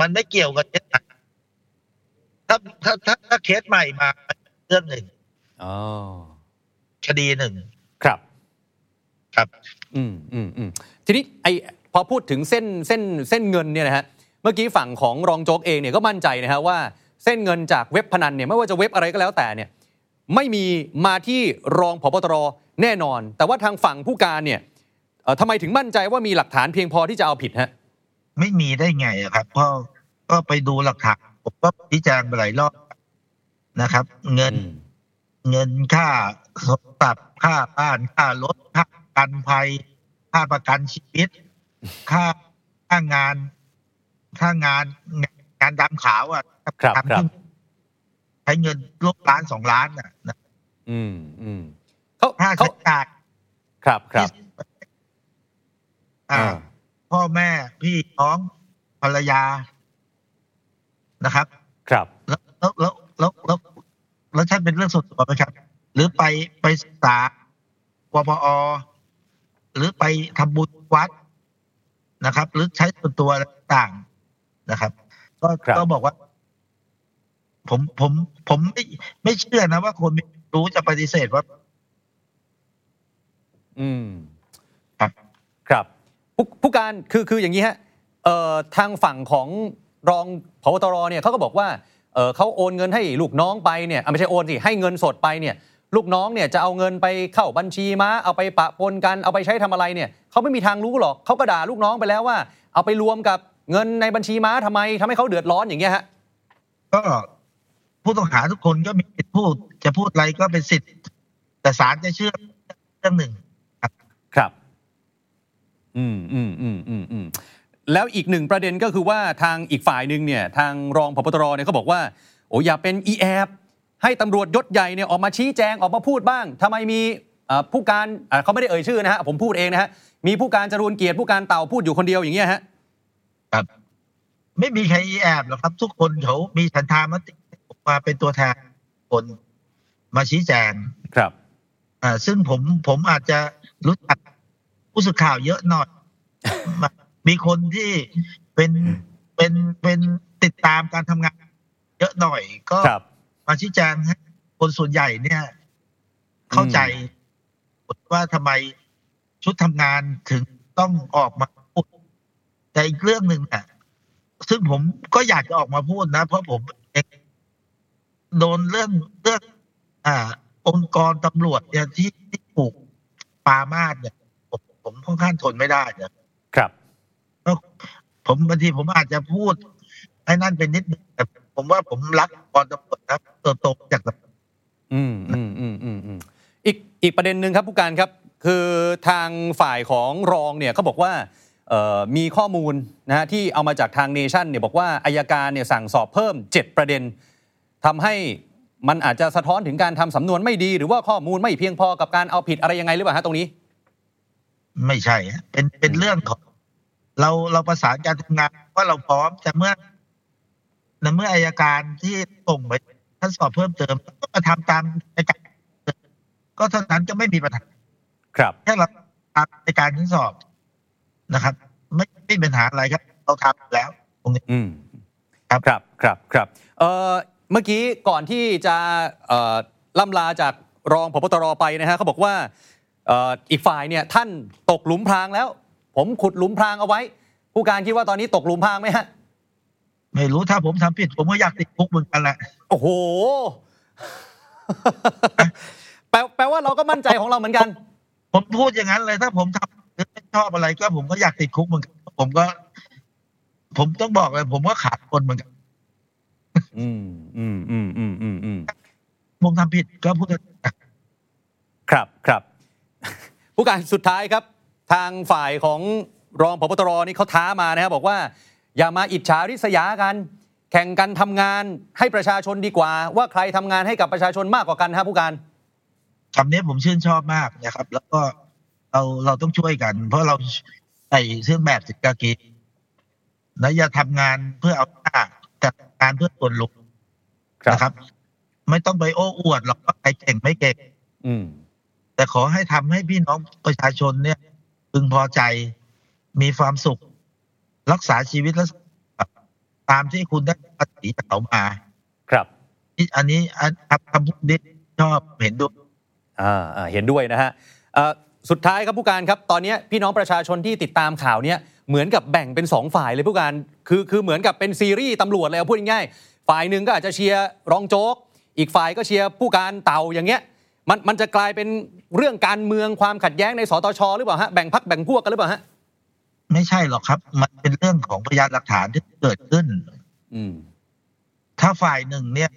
มันไม่เกี่ยวกับเส้นทางถ้าถ้าถ้าถ้าเคสใหม่มาเรื่องหนึ่งอ๋อคดีหนึ่งครับครับอืมอืมอืมทีนี้ไอพอพูดถึงเส้นเส้นเส้นเงินเนี่ยนะฮะเมื่อกี้ฝั่งของรองโจ๊กเองเนี่ยก็มั่นใจนะฮะว่าเส้นเงินจากเว็บพนันเนี่ยไม่ว่าจะเว็บอะไรก็แล้วแต่เนี่ยไม่มีมาที่รองผบ.ตร.แน่นอนแต่ว่าทางฝั่งผู้การเนี่ยเอ่อทำไมถึงมั่นใจว่ามีหลักฐานเพียงพอที่จะเอาผิดฮะไม่มีได้ไงอะครับก็ก็ไปดูหลักฐานผมก็ชี้แจงไปหลายรอบนะครับเงินเงินค่าโทรศัพท์ค่าบ้านค่ารถค่าประกันภัยค่าประกันชีวิตค่าค่างานค่างานงานดำขาวอ่ะครับครับใช้เงินลบล้านสองล้านอ่ะนะอืมอืมเขาเขาขาดครับครับอ่าพ่อแม่พี่น้องภรรยานะครับครับแล้วแล้วแล้วแล้วแล้วแล้วใช่เป็นเรื่องส่วนตัวไหมครับหรือไปไปศึกษาวปอหรือไปทำบุญวัดนะครับหรือใช้ส่วนตัวต่างนะครับก็ก็บอกว่าผมผมผมไม่ไม่เชื่อนะว่าคนไม่รู้จะปฏิเสธว่าอืมครับครับผู้การคือคืออย่างนี้ฮะเอ่อทางฝั่งของรองผบ.ตร.เนี่ยเขาก็บอกว่า เอ่อ เขาโอนเงินให้ลูกน้องไปเนี่ยไม่ใช่โอนสิให้เงินสดไปเนี่ยลูกน้องเนี่ยจะเอาเงินไปเข้าบัญชีม้าเอาไปปะปนกันเอาไปใช้ทำอะไรเนี่ยเขาไม่มีทางรู้หรอกเขาก็ด่าลูกน้องไปแล้วว่าเอาไปรวมกับเงินในบัญชีม้าทำไมทำให้เขาเดือดร้อนอย่างเงี้ยฮะก็ผู้ต้องหาทุกคนก็มีสิทธิพูดจะพูดอะไรก็เป็นสิทธิ์แต่ศาลจะเชื่อเรื่องหนึ่งครับอืมอืมอืมอืมอืมแล้วอีกหนึ่งประเด็นก็คือว่าทางอีกฝ่ายหนึ่งเนี่ยทางรองผบ.ตร.เนี่ยเขาบอกว่าโอ้อย่าเป็นอีแอบให้ตำรวจยศใหญ่เนี่ยออกมาชี้แจงออกมาพูดบ้างทำไมมีผู้การเขาไม่ได้เอ่ยชื่อนะฮะผมพูดเองนะฮะมีผู้การจรูญเกียรติผู้การเต่าพูดอยู่คนเดียวอย่างเงี้ยฮะครับไม่มีใครอีแอบหรอกครับทุกคนเขามีฉันทามติมาเป็นตัวแทนคนมาชี้แจงครับอ่าซึ่งผมผมอาจจะรู้จักผู้สื่อข่าวเยอะหน่อย มีคนที่เป็นเป็นเป็นติดตามการทำงานเยอะหน่อยก็มาชี้แจงให้คนส่วนใหญ่เนี่ยเข้าใจว่าทำไมชุดทำงานถึงต้องออกมาพูดแต่อีกเรื่องหนึ่งอ่ะซึ่งผมก็อยากจะออกมาพูดนะเพราะผมโดนเรื่องเรื่องอ่าองค์กรตำรวจเนี่ยที่ที่ถูก ปามาสเนี่ยผมผมค่อนข้างทนไม่ได้นะครับผมบางทีผมอาจจะพูดให้นั่นเป็นนิดแต่ผมว่าผมรักบอลตำรวจครับตัวโตจากแบบอืมอืมอืมอืมอืมอีกอีกประเด็นหนึ่งครับผู้การครับคือทางฝ่ายของรองเนี่ยเขาบอกว่ามีข้อมูลนะฮะที่เอามาจากทางเนชั่นเนี่ยบอกว่าอัยการเนี่ยสั่งสอบเพิ่มเจ็ดประเด็นทำให้มันอาจจะสะท้อนถึงการทำสำนวนไม่ดีหรือว่าข้อมูลไม่เพียงพอกับการเอาผิดอะไรยังไงหรือเปล่าฮะตรงนี้ไม่ใช่เป็นเป็นเรื่องของเราเราประสานการทำงานว่าเราพร้อมแต่เมื่อในเมื่ออัยการที่ส่งไปท่านสอบเพิ่มเติมก็มาทำตามในการก็เท่านั้นจะไม่มีปัญหาครับแค่เราทำในการที่สอบนะครับไม่ไม่เป็นปัญหาอะไรครับเราทำแล้วตรงนี้ครับครับครับครับเอ่อเมื่อกี้ก่อนที่จะล่ำลาจากรองผบ.ตร.ไปนะฮะเขาบอกว่าอีกฝ่ายเนี่ยท่านตกหลุมพรางแล้วผมขุดหลุมพรางเอาไว้ผู้การคิดว่าตอนนี้ตกหลุมพรางไหมฮะไม่รู้ถ้าผมทำผิดผมก็อยากติดคุกเหมือนกันแหละโอ้โห แปลแปลว่าเราก็มั่นใจของเราเหมือนกันผมพูดอย่างนั้นเลยถ้าผมทำไม่ชอบอะไรก็ผมก็อยากติดคุกเหมือนกันผมก็ผมต้องบอกเลยผมก็ขาดคนเหมือนกันอืมอืมอืมอืมอืมอืมผมทำผิดก็พูดครับครับผู้การสุดท้ายครับทางฝ่ายของรองผบ.ตร.นี่เขาท้ามานะครับบอกว่าอย่ามาอิจฉาริษยากันแข่งกันทำงานให้ประชาชนดีกว่าว่าใครทำงานให้กับประชาชนมากกว่ากันฮะผู้การคำนี้ผมชื่นชอบมากนะครับแล้วก็เราเราต้องช่วยกันเพราะเราใส่เสื้อแบบสิกากีนะอย่าทำงานเพื่อเอาหน้าแต่งานเพื่อส่วนรวมนะครับไม่ต้องไปโอ้อวดหรอกว่าใครเก่งไม่เก่งแต่ขอให้ทำให้พี่น้องประชาชนเนี่ยพึงพอใจมีความสุขรักษาชีวิตและตามที่คุณได้ภาษีเขามาครับอันนี้คำพูดนี้ชอบเห็นด้วยอ่าเห็นด้วยนะฮะสุดท้ายครับผู้การครับตอนนี้พี่น้องประชาชนที่ติดตามข่าวเนี้ยเหมือนกับแบ่งเป็นสองฝ่ายเลยผู้การคือคือเหมือนกับเป็นซีรีส์ตำรวจเลยเอาพูดง่ายๆฝ่ายหนึ่งก็อาจจะเชียร์รองโจ๊กอีกฝ่ายก็เชียร์ผู้การเต่าอย่างเงี้ยมันมันจะกลายเป็นเรื่องการเมืองความขัดแย้งในสตชหรือเปล่าฮะแบ่งพรรคแบ่งพวกกันหรือเปล่าฮะไม่ใช่หรอกครับมันเป็นเรื่องของพยานหลักฐานที่เกิดขึ้นถ้าฝ่ายหนึ่งเนี่ย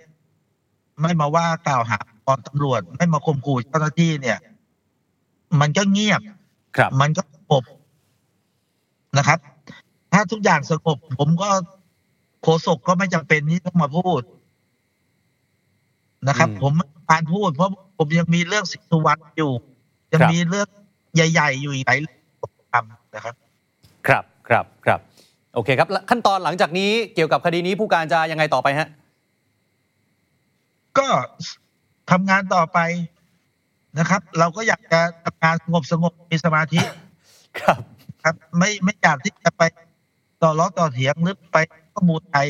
ไม่มาว่ากล่าวหาตอนตำรวจไม่มาข่มขู่เจ้าหน้าที่เนี่ยมันก็เงียบมันก็สงบนะครับถ้าทุกอย่างสงบผมก็โฆษกก็ไม่จำเป็นที่ต้องมาพูดนะครับผมการพูดเพราะผมยังมีเรื่องสิทธิสุวรรณอยู่ยังมีเรื่องใหญ่ๆอยู่อีกหลายเรื่องนะครับครับครับครับโอเคครับขั้นตอนหลังจากนี้เกี่ยวกับคดีนี้ผู้การจะยังไงต่อไปฮะก็ทำงานต่อไปนะครับเราก็อยากจะทำงานสงบสงบมีสมาธิครับครับไม่ไม่อยากที่จะไปต่อล้อต่อเถียงหรือไปข้อมูลใคร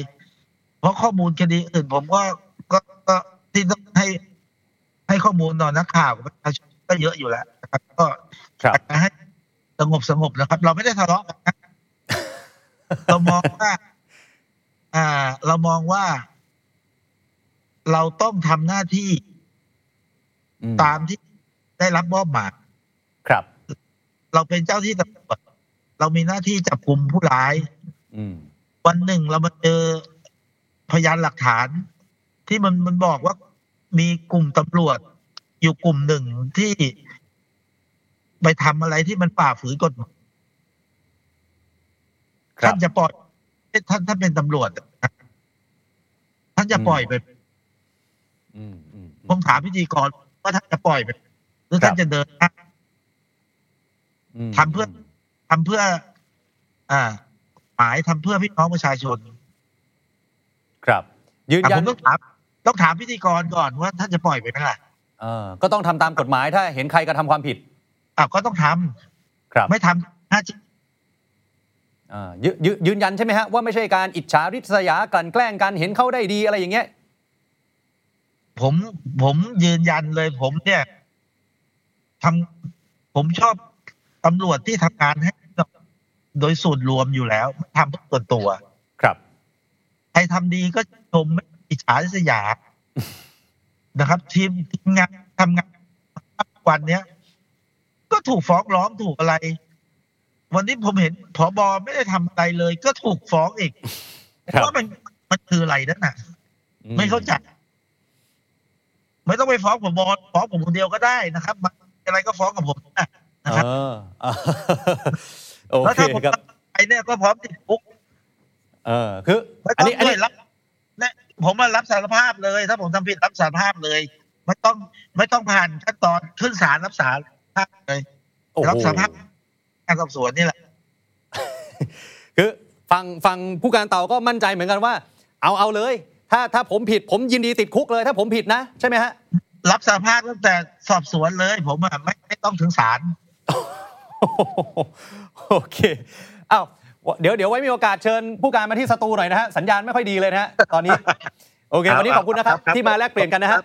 เพราะข้อมูลคดีอื่นผมก็ก็ที่ต้องให้ให้ข้อมูลต่อนักข่าวประชาชนก็เยอะอยู่แล้วนะครับก็อยากจะให้สงบสงบนะครับเราไม่ได้ทะเลาะกันนะเรามองว่าอ่าเรามองว่าเราต้องทำหน้าที่ตามที่ได้รับมอบหมายครับเราเป็นเจ้าที่ตำรวจเรามีหน้าที่จับกุมผู้ร้ายวันหนึ่งเรามาเจอพยานหลักฐานที่มันมันบอกว่ามีกลุ่มตำรวจอยู่กลุ่มหนึ่งที่ไปทำอะไรที่มันฝ่าฝืนกฎหมายท่านจะปล่อยท่านถ้าเป็นตำรวจท่านจะปล่อยไปผมถามพิธีกรว่าท่านจะปล่อยไปหรือท่านจะเดินหน้าทำเพื่อทำเพื่ออ่าหมายทำเพื่อพี่น้องประชาชนครับยืนยันต้องถามต้องถามพิธีกรก่อนว่าท่านจะปล่อยไปไหมล่ะเออก็ต้องทำตามกฎหมายถ้าเห็นใครกระทำความผิดอ่ะก็ต้องทำครับไม่ทำน่าจะอ่ายืนยันใช่ไหมฮะว่าไม่ใช่การอิจฉาริษยากันแกล้งกันเห็นเขาได้ดีอะไรอย่างเงี้ยผมผมยืนยันเลยผมเนี่ยทำผมชอบตำรวจที่ทำงานให้โดยส่วนรวมอยู่แล้วไม่ทำเพื่อส่วนตัวครับใครทำดีก็ชมอิจฉาริษยานะครับทีมงานทำงานวันเนี้ย ก็ถูกฟ้องร้องถูกอะไรวันนี้ผมเห็นผบ.ไม่ได้ทำอะไรเลยก็ถูกฟ้องอีกว่ามันมันคืออะไรนั่นน่ะไม่เข้าใจไม่ต้องไปฟ้องผบ.ฟ้องผมคนเดียวก็ได้นะครับอะไรก็ฟ้องกับผมนะครับแล้วถ้าผมไอ้เนี่ยก็พร้อมติดคุกเออคืออันนี้อันนี้รับนะผมมารับสารภาพเลยถ้าผมทำผิดรับสารภาพเลยไม่ต้องไม่ต้องผ่านขั้นตอนขึ้นศาลรับสารภาพเลยรับสารภาพการสอบสวนนี่แหละคือฟังฟังผู้การเต่าก็มั่นใจเหมือนกันว่าเอาเอาเลยถ้าถ้าผมผิดผมยินดีติดคุกเลยถ้าผมผิดนะใช่ไหมฮะรับสารภาพตั้งแต่สอบสวนเลยผมอ่ะไม่ไม่ต้องถึงศาลโอเคอ้าวเดี๋ยวเดี๋ยวไว้มีโอกาสเชิญผู้การมาที่สตูหน่อยนะฮะสัญญาณไม่ค่อยดีเลยนะฮะตอนนี้โอเควันนี้ขอบคุณนะครับที่มาแลกเปลี่ยนกันนะฮะ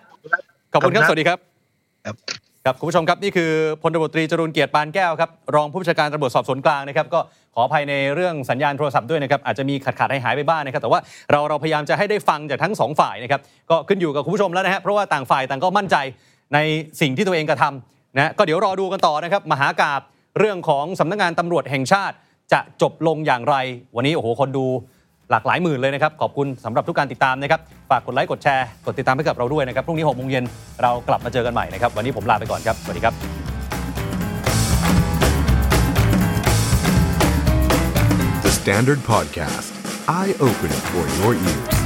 ขอบคุณครับสวัสดีครับครับคุณผู้ชมครับนี่คือพลตำรวจตรีจรูญเกียรติปานแก้วครับรองผู้บัญชาการตำรวจสอบสวนกลางนะครับก็ขออภัยในเรื่องสัญญาณโทรศัพท์ด้วยนะครับอาจจะมีขาดขาดหายหายไปบ้างนะครับแต่ว่าเราเราพยายามจะให้ได้ฟังจากทั้งสองฝ่ายนะครับก็ขึ้นอยู่กับคุณผู้ชมแล้วนะฮะเพราะว่าต่างฝ่ายต่างก็มั่นใจในสิ่งที่ตัวเองกระทำนะก็เดี๋ยวรอดูกันต่อนะครับมหากาพย์เรื่องของสำนักงานตำรวจแห่งชาติจะจบลงอย่างไรวันนี้โอ้โหคนดูหลากหลายหมื่นเลยนะครับขอบคุณสำหรับทุกการติดตามนะครับฝากกดไลค์กดแชร์กดติดตามให้กับเราด้วยนะครับพรุ่งนี้หกโมงเย็นเรากลับมาเจอกันใหม่นะครับวันนี้ผมลาไปก่อนครับสวัสดีครับThe Standard Podcast Eye Open for Your Ears